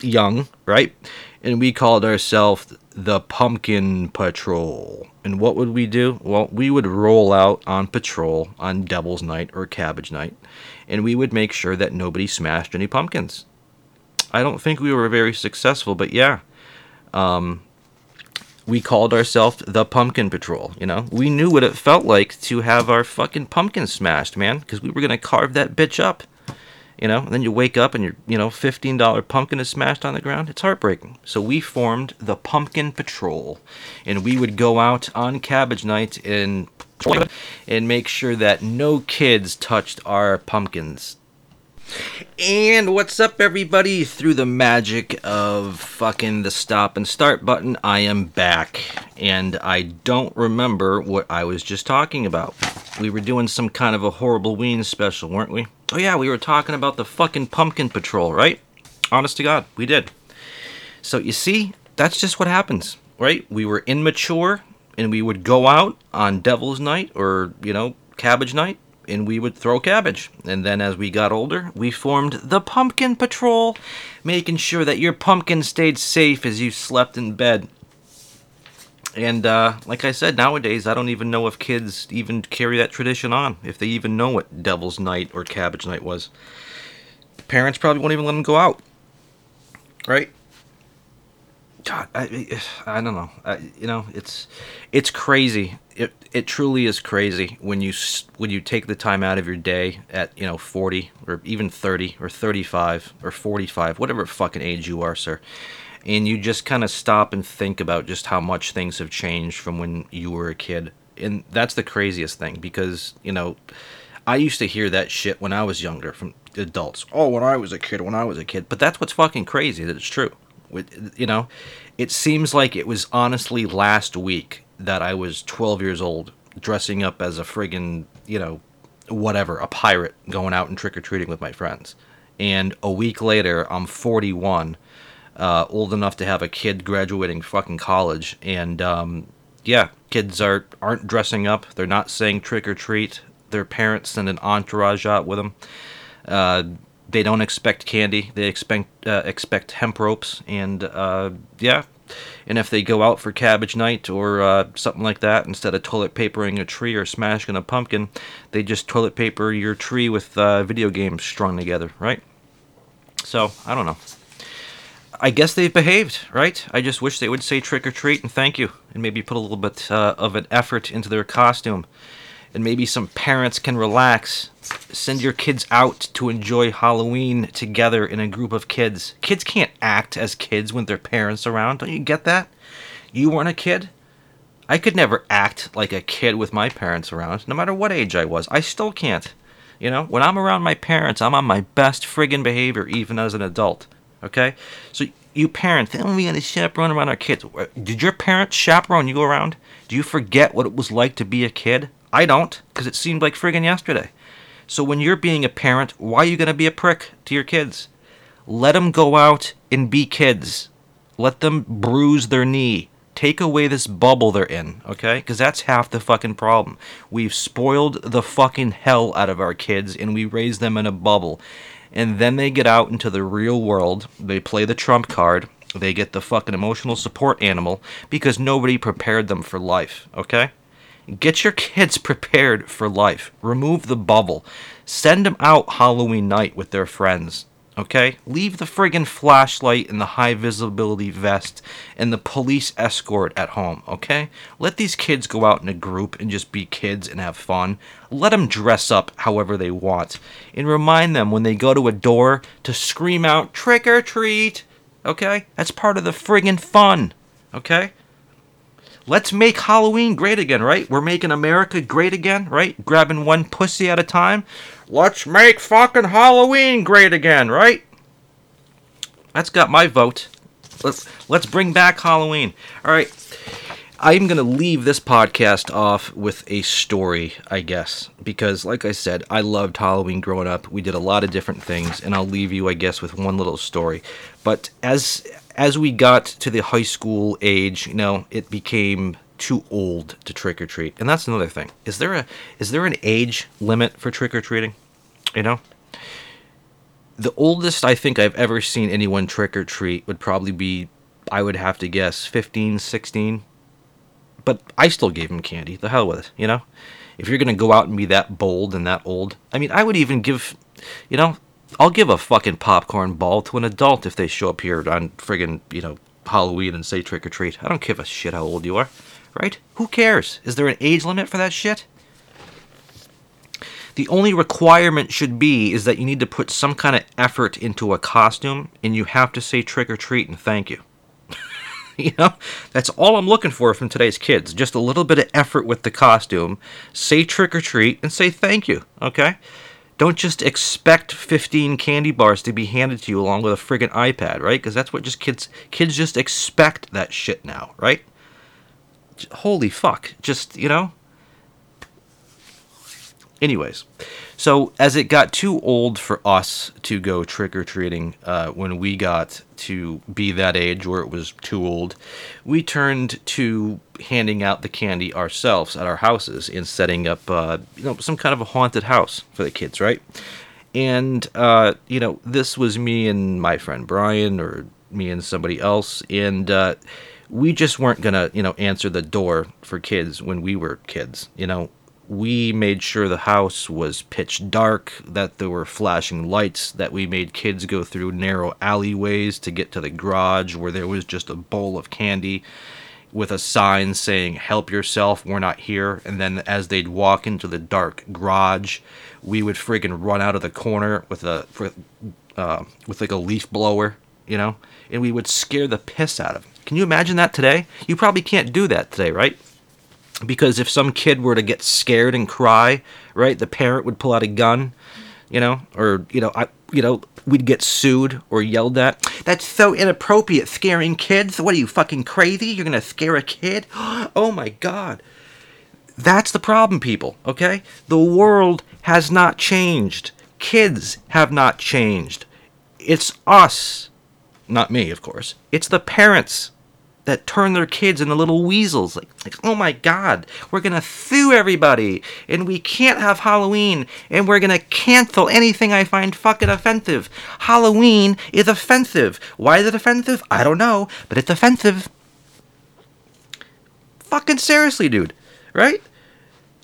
young, right? And we called ourselves the Pumpkin Patrol. And what would we do? Well, we would roll out on patrol on Devil's Night or Cabbage Night, and we would make sure that nobody smashed any pumpkins. I don't think we were very successful, but yeah. Um... We called ourselves the Pumpkin Patrol, you know? We knew what it felt like to have our fucking pumpkin smashed, man, because we were going to carve that bitch up, you know? And then you wake up and your, you know, fifteen dollar pumpkin is smashed on the ground. It's heartbreaking. So we formed the Pumpkin Patrol, and we would go out on Cabbage Night and, and make sure that no kids touched our pumpkins. And what's up, everybody? Through the magic of fucking the stop and start button, I am back. And I don't remember what I was just talking about. We were doing some kind of a Horribleween special, weren't we? Oh yeah, we were talking about the fucking Pumpkin Patrol, right? Honest to God, we did. So you see, that's just what happens, right? We were immature, and we would go out on Devil's Night or, you know, Cabbage Night. And we would throw cabbage. And then as we got older, we formed the Pumpkin Patrol, making sure that your pumpkin stayed safe as you slept in bed. And uh, like I said, nowadays, I don't even know if kids even carry that tradition on, if they even know what Devil's Night or Cabbage Night was. Parents probably won't even let them go out. Right? God, I, I don't know. I, you know, it's it's crazy. It it truly is crazy when you when you take the time out of your day at, you know, forty or even thirty or thirty-five or forty-five, whatever fucking age you are, sir, and you just kind of stop and think about just how much things have changed from when you were a kid. And that's the craziest thing because, you know, I used to hear that shit when I was younger from adults. Oh, when I was a kid, when I was a kid. But that's what's fucking crazy that it's true. You know, it seems like it was honestly last week that I was twelve years old dressing up as a friggin', you know, whatever, a pirate going out and trick-or-treating with my friends. And a week later, I'm forty-one, uh, old enough to have a kid graduating fucking college. And, um, yeah, kids are, aren't dressing up. They're not saying trick-or-treat. Their parents send an entourage out with them. Uh, They don't expect candy. They expect uh, expect hemp ropes, and uh, yeah. And if they go out for cabbage night or uh, something like that, instead of toilet papering a tree or smashing a pumpkin, they just toilet paper your tree with uh, video games strung together, right? So, I don't know. I guess they've behaved, right? I just wish they would say trick or treat and thank you, and maybe put a little bit uh, of an effort into their costume. And maybe some parents can relax. Send your kids out to enjoy Halloween together in a group of kids. Kids can't act as kids when their parents are around. Don't you get that? You weren't a kid. I could never act like a kid with my parents around, no matter what age I was. I still can't. You know, when I'm around my parents, I'm on my best friggin' behavior, even as an adult. Okay? So you parents, oh, we gotta chaperone around our kids. Did your parents chaperone you around? Do you forget what it was like to be a kid? I don't, because it seemed like friggin' yesterday. So when you're being a parent, why are you going to be a prick to your kids? Let them go out and be kids. Let them bruise their knee. Take away this bubble they're in, okay? Because that's half the fucking problem. We've spoiled the fucking hell out of our kids, and we raise them in a bubble. And then they get out into the real world. They play the trump card. They get the fucking emotional support animal because nobody prepared them for life, okay? Get your kids prepared for life. Remove the bubble. Send them out Halloween night with their friends, okay? Leave the friggin' flashlight and the high-visibility vest and the police escort at home, okay? Let these kids go out in a group and just be kids and have fun. Let them dress up however they want. And remind them when they go to a door to scream out, trick or treat, okay? That's part of the friggin' fun, okay? Let's make Halloween great again, right? We're making America great again, right? Grabbing one pussy at a time. Let's make fucking Halloween great again, right? That's got my vote. Let's let's bring back Halloween. All right. I'm going to leave this podcast off with a story, I guess, because like I said, I loved Halloween growing up. We did a lot of different things, and I'll leave you, I guess, with one little story. But as as we got to the high school age, you know, it became too old to trick or treat. And that's another thing. Is there a is there an age limit for trick or treating? You know? The oldest I think I've ever seen anyone trick or treat would probably be, I would have to guess, fifteen, sixteen. But I still gave him candy. The hell with it, you know? If you're going to go out and be that bold and that old. I mean, I would even give, you know, I'll give a fucking popcorn ball to an adult if they show up here on friggin', you know, Halloween and say trick or treat. I don't give a shit how old you are, right? Who cares? Is there an age limit for that shit? The only requirement should be is that you need to put some kind of effort into a costume and you have to say trick or treat and thank you. You know, that's all I'm looking for from today's kids. Just a little bit of effort with the costume. Say trick or treat and say thank you, okay? Don't just expect fifteen candy bars to be handed to you along with a friggin' iPad, right? Because that's what just kids, kids just expect that shit now, right? Holy fuck. Just, you know? Anyways, so as it got too old for us to go trick-or-treating uh, when we got to be that age where it was too old, we turned to handing out the candy ourselves at our houses and setting up uh, you know, some kind of a haunted house for the kids, right? And, uh, you know, this was me and my friend Brian or me and somebody else, and uh, we just weren't going to, you know, answer the door for kids when we were kids, you know? We made sure the house was pitch dark, that there were flashing lights, that we made kids go through narrow alleyways to get to the garage where there was just a bowl of candy with a sign saying, help yourself, we're not here. And then as they'd walk into the dark garage, we would friggin' run out of the corner with a uh, with like a leaf blower, you know, and we would scare the piss out of them. Can you imagine that today? You probably can't do that today, right? Because if some kid were to get scared and cry, right, the parent would pull out a gun, you know, or, you know, I, you know, we'd get sued or yelled at. That's so inappropriate, scaring kids. What are you, fucking crazy? You're going to scare a kid? Oh, my God. That's the problem, people, okay? The world has not changed. Kids have not changed. It's us. Not me, of course. It's the parents that turn their kids into little weasels. Like, like oh my God, we're going to sue everybody, and we can't have Halloween, and we're going to cancel anything I find fucking offensive. Halloween is offensive. Why is it offensive? I don't know, but it's offensive. Fucking seriously, dude, right?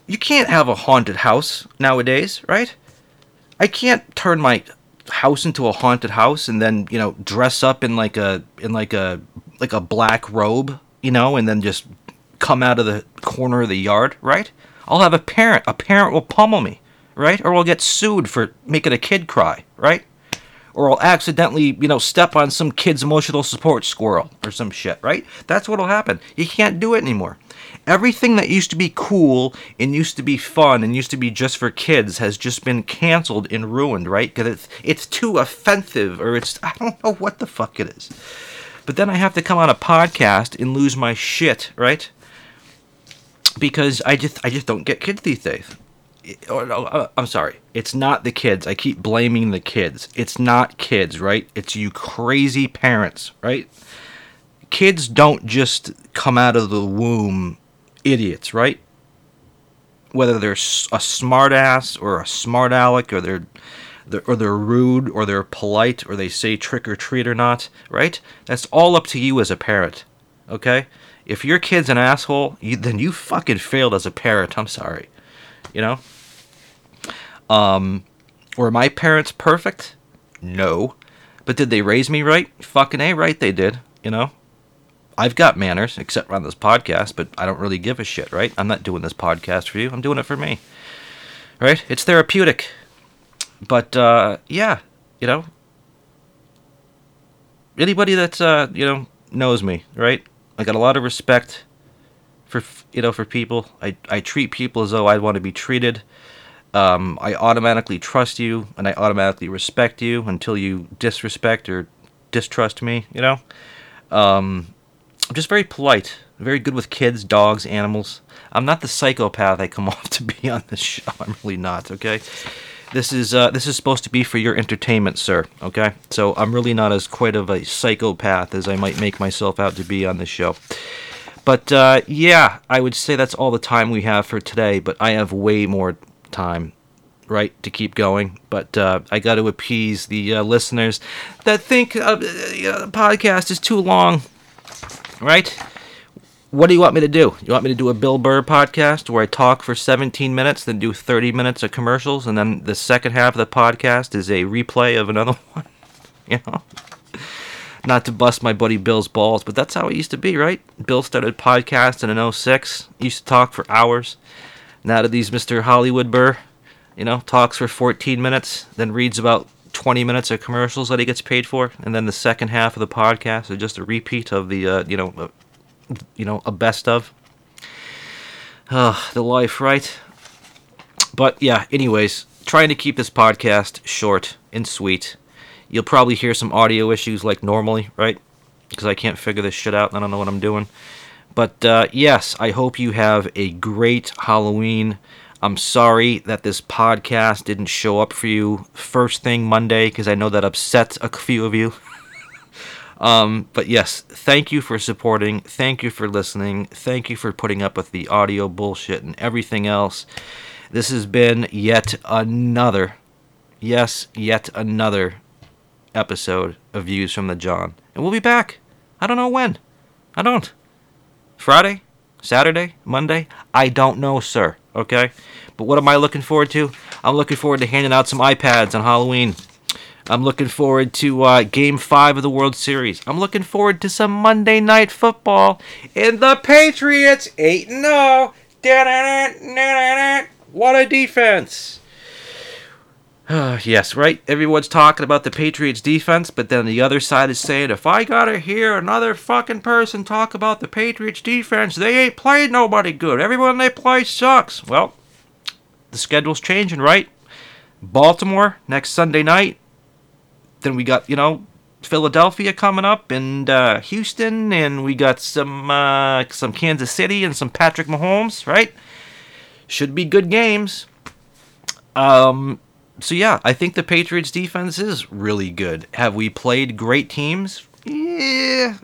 You can't have a haunted house nowadays, right? I can't turn my house into a haunted house and then, you know, dress up in like a in like a like a black robe, you know, and then just come out of the corner of the yard, right? I'll have a parent. A parent will pummel me, right? Or I'll get sued for making a kid cry, right? Or I'll accidentally, you know, step on some kid's emotional support squirrel or some shit, right? That's what'll happen. You can't do it anymore. Everything that used to be cool and used to be fun and used to be just for kids has just been canceled and ruined, right? Because it's, it's too offensive, or it's... I don't know what the fuck it is. But then I have to come on a podcast and lose my shit, right? Because I just I just don't get kids these days. Or, or, I'm sorry. It's not the kids. I keep blaming the kids. It's not kids, right? It's you crazy parents, right? Kids don't just come out of the womb idiots, right? Whether they're a smartass or a smart aleck, or they're, they're or they're rude, or they're polite, or they say trick or treat or not, right? That's all up to you as a parent, okay? If your kid's an asshole, you, then you fucking failed as a parent. I'm sorry, you know. Um, were my parents perfect? No. But did they raise me right? Fucking A, right they did, you know. I've got manners, except on this podcast, but I don't really give a shit, right? I'm not doing this podcast for you. I'm doing it for me, right? It's therapeutic. But, uh, yeah, you know, anybody that, uh, you know, knows me, right? I got a lot of respect for, you know, for people. I, I treat people as though I want to be treated. Um, I automatically trust you, and I automatically respect you until you disrespect or distrust me, you know? Um... I'm just very polite, very good with kids, dogs, animals. I'm not the psychopath I come off to be on this show. I'm really not, okay? This is uh, this is supposed to be for your entertainment, sir, okay? So I'm really not as quite of a psychopath as I might make myself out to be on this show. But, uh, yeah, I would say that's all the time we have for today, but I have way more time, right, to keep going. But uh, I got to appease the uh, listeners that think uh, the podcast is too long. Right? What do you want me to do? You want me to do a Bill Burr podcast where I talk for seventeen minutes, then do thirty minutes of commercials, and then the second half of the podcast is a replay of another one? You know? Not to bust my buddy Bill's balls, but that's how it used to be, right? Bill started podcasting in oh six, used to talk for hours. Now that he's Mister Hollywood Burr, you know, talks for fourteen minutes, then reads about twenty minutes of commercials that he gets paid for, and then the second half of the podcast is just a repeat of the, uh, you know, uh, you know, a best of. Uh, the life, right? But, yeah, anyways, trying to keep this podcast short and sweet. You'll probably hear some audio issues like normally, right? Because I can't figure this shit out, and I don't know what I'm doing. But, uh, yes, I hope you have a great Halloween. I'm sorry that this podcast didn't show up for you first thing Monday, because I know that upsets a few of you. um, but yes, thank you for supporting. Thank you for listening. Thank you for putting up with the audio bullshit and everything else. This has been yet another, yes, yet another episode of Views from the John. And we'll be back. I don't know when. I don't. Friday? Saturday? Monday? I don't know, sir. Okay? But what am I looking forward to? I'm looking forward to handing out some iPads on Halloween. I'm looking forward to uh, Game five of the World Series. I'm looking forward to some Monday Night Football. And the Patriots, eight and oh. What a defense. Uh, yes, right? Everyone's talking about the Patriots' defense, but then the other side is saying, if I gotta hear another fucking person talk about the Patriots' defense, they ain't played nobody good. Everyone they play sucks. Well, the schedule's changing, right? Baltimore next Sunday night. Then we got, you know, Philadelphia coming up, and uh, Houston, and we got some uh, some Kansas City and some Patrick Mahomes, right? Should be good games. Um... So, yeah, I think the Patriots' defense is really good. Have we played great teams? Yeah,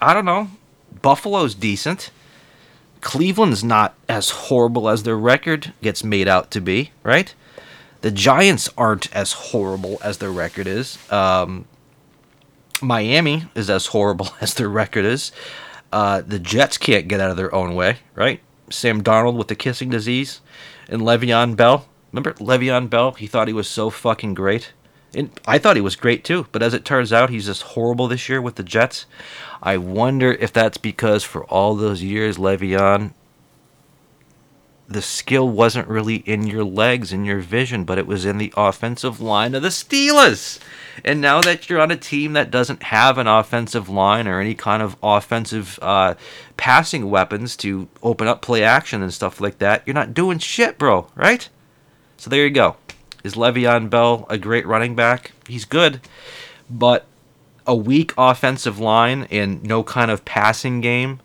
I don't know. Buffalo's decent. Cleveland's not as horrible as their record gets made out to be, right? The Giants aren't as horrible as their record is. Um, Miami is as horrible as their record is. Uh, the Jets can't get out of their own way, right? Sam Darnold with the kissing disease and Le'Veon Bell. Remember Le'Veon Bell? He thought he was so fucking great. And I thought he was great too, but as it turns out, he's just horrible this year with the Jets. I wonder if that's because for all those years, Le'Veon, the skill wasn't really in your legs, in your vision, but it was in the offensive line of the Steelers. And now that you're on a team that doesn't have an offensive line or any kind of offensive uh, passing weapons to open up play action and stuff like that, you're not doing shit, bro, right? So there you go. Is Le'Veon Bell a great running back? He's good, but a weak offensive line and no kind of passing game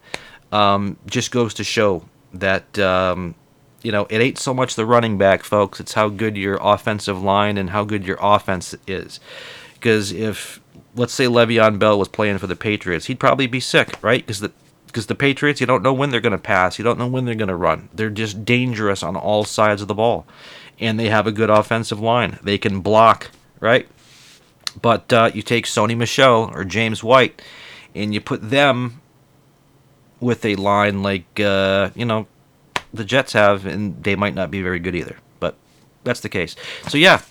um, just goes to show that, um, you know, it ain't so much the running back, folks. It's how good your offensive line and how good your offense is. Because if, let's say Le'Veon Bell was playing for the Patriots, he'd probably be sick, right? Because the Because the Patriots, you don't know when they're going to pass. You don't know when they're going to run. They're just dangerous on all sides of the ball. And they have a good offensive line. They can block, right? But uh, you take Sony Michel or James White, and you put them with a line like, uh, you know, the Jets have, and they might not be very good either. But that's the case. So, yeah,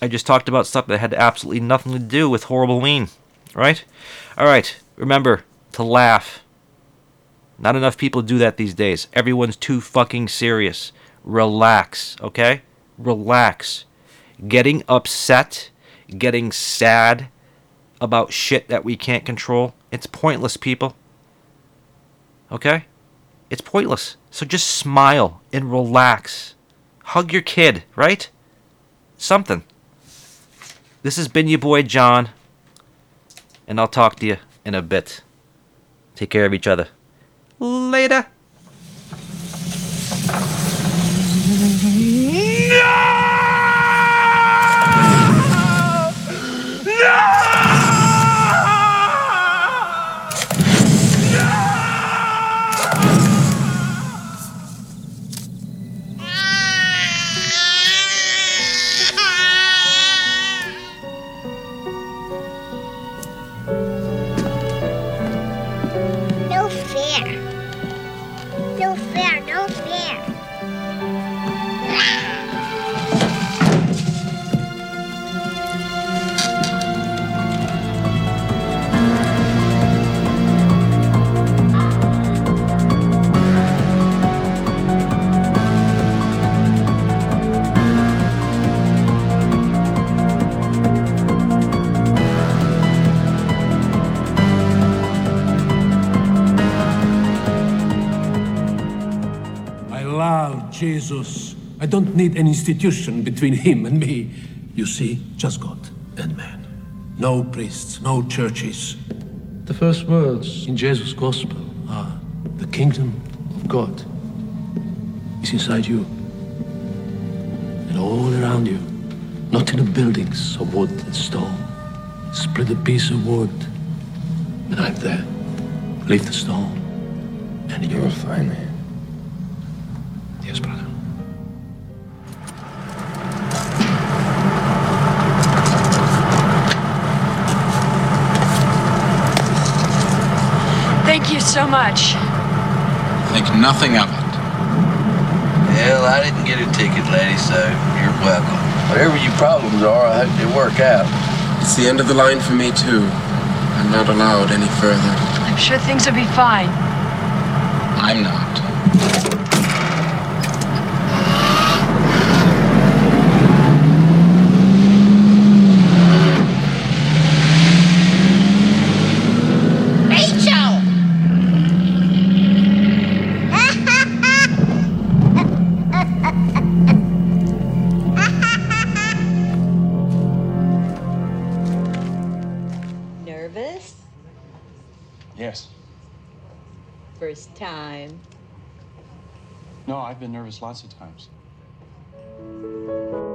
I just talked about stuff that had absolutely nothing to do with Horribleween, right? All right, remember to laugh. Not enough people do that these days. Everyone's too fucking serious. Relax, okay? Relax. Getting upset, getting sad about shit that we can't control, it's pointless, people. Okay? It's pointless. So just smile and relax. Hug your kid, right? Something. This has been your boy, John, and I'll talk to you in a bit. Take care of each other. Later. No! No! Jesus, I don't need an institution between him and me. You see, just God and man. No priests, no churches. The first words in Jesus' gospel are, the kingdom of God is inside you and all around you, not in the buildings of wood and stone. Split a piece of wood, and I'm there. Leave the stone, and you will find me. Yes, brother. Thank you so much. Think nothing of it. Hell, I didn't get a ticket, lady, so you're welcome. Whatever your problems are, I hope they work out. It's the end of the line for me, too. I'm not allowed any further. I'm sure things will be fine. I'm not. Time. No, I've been nervous lots of times.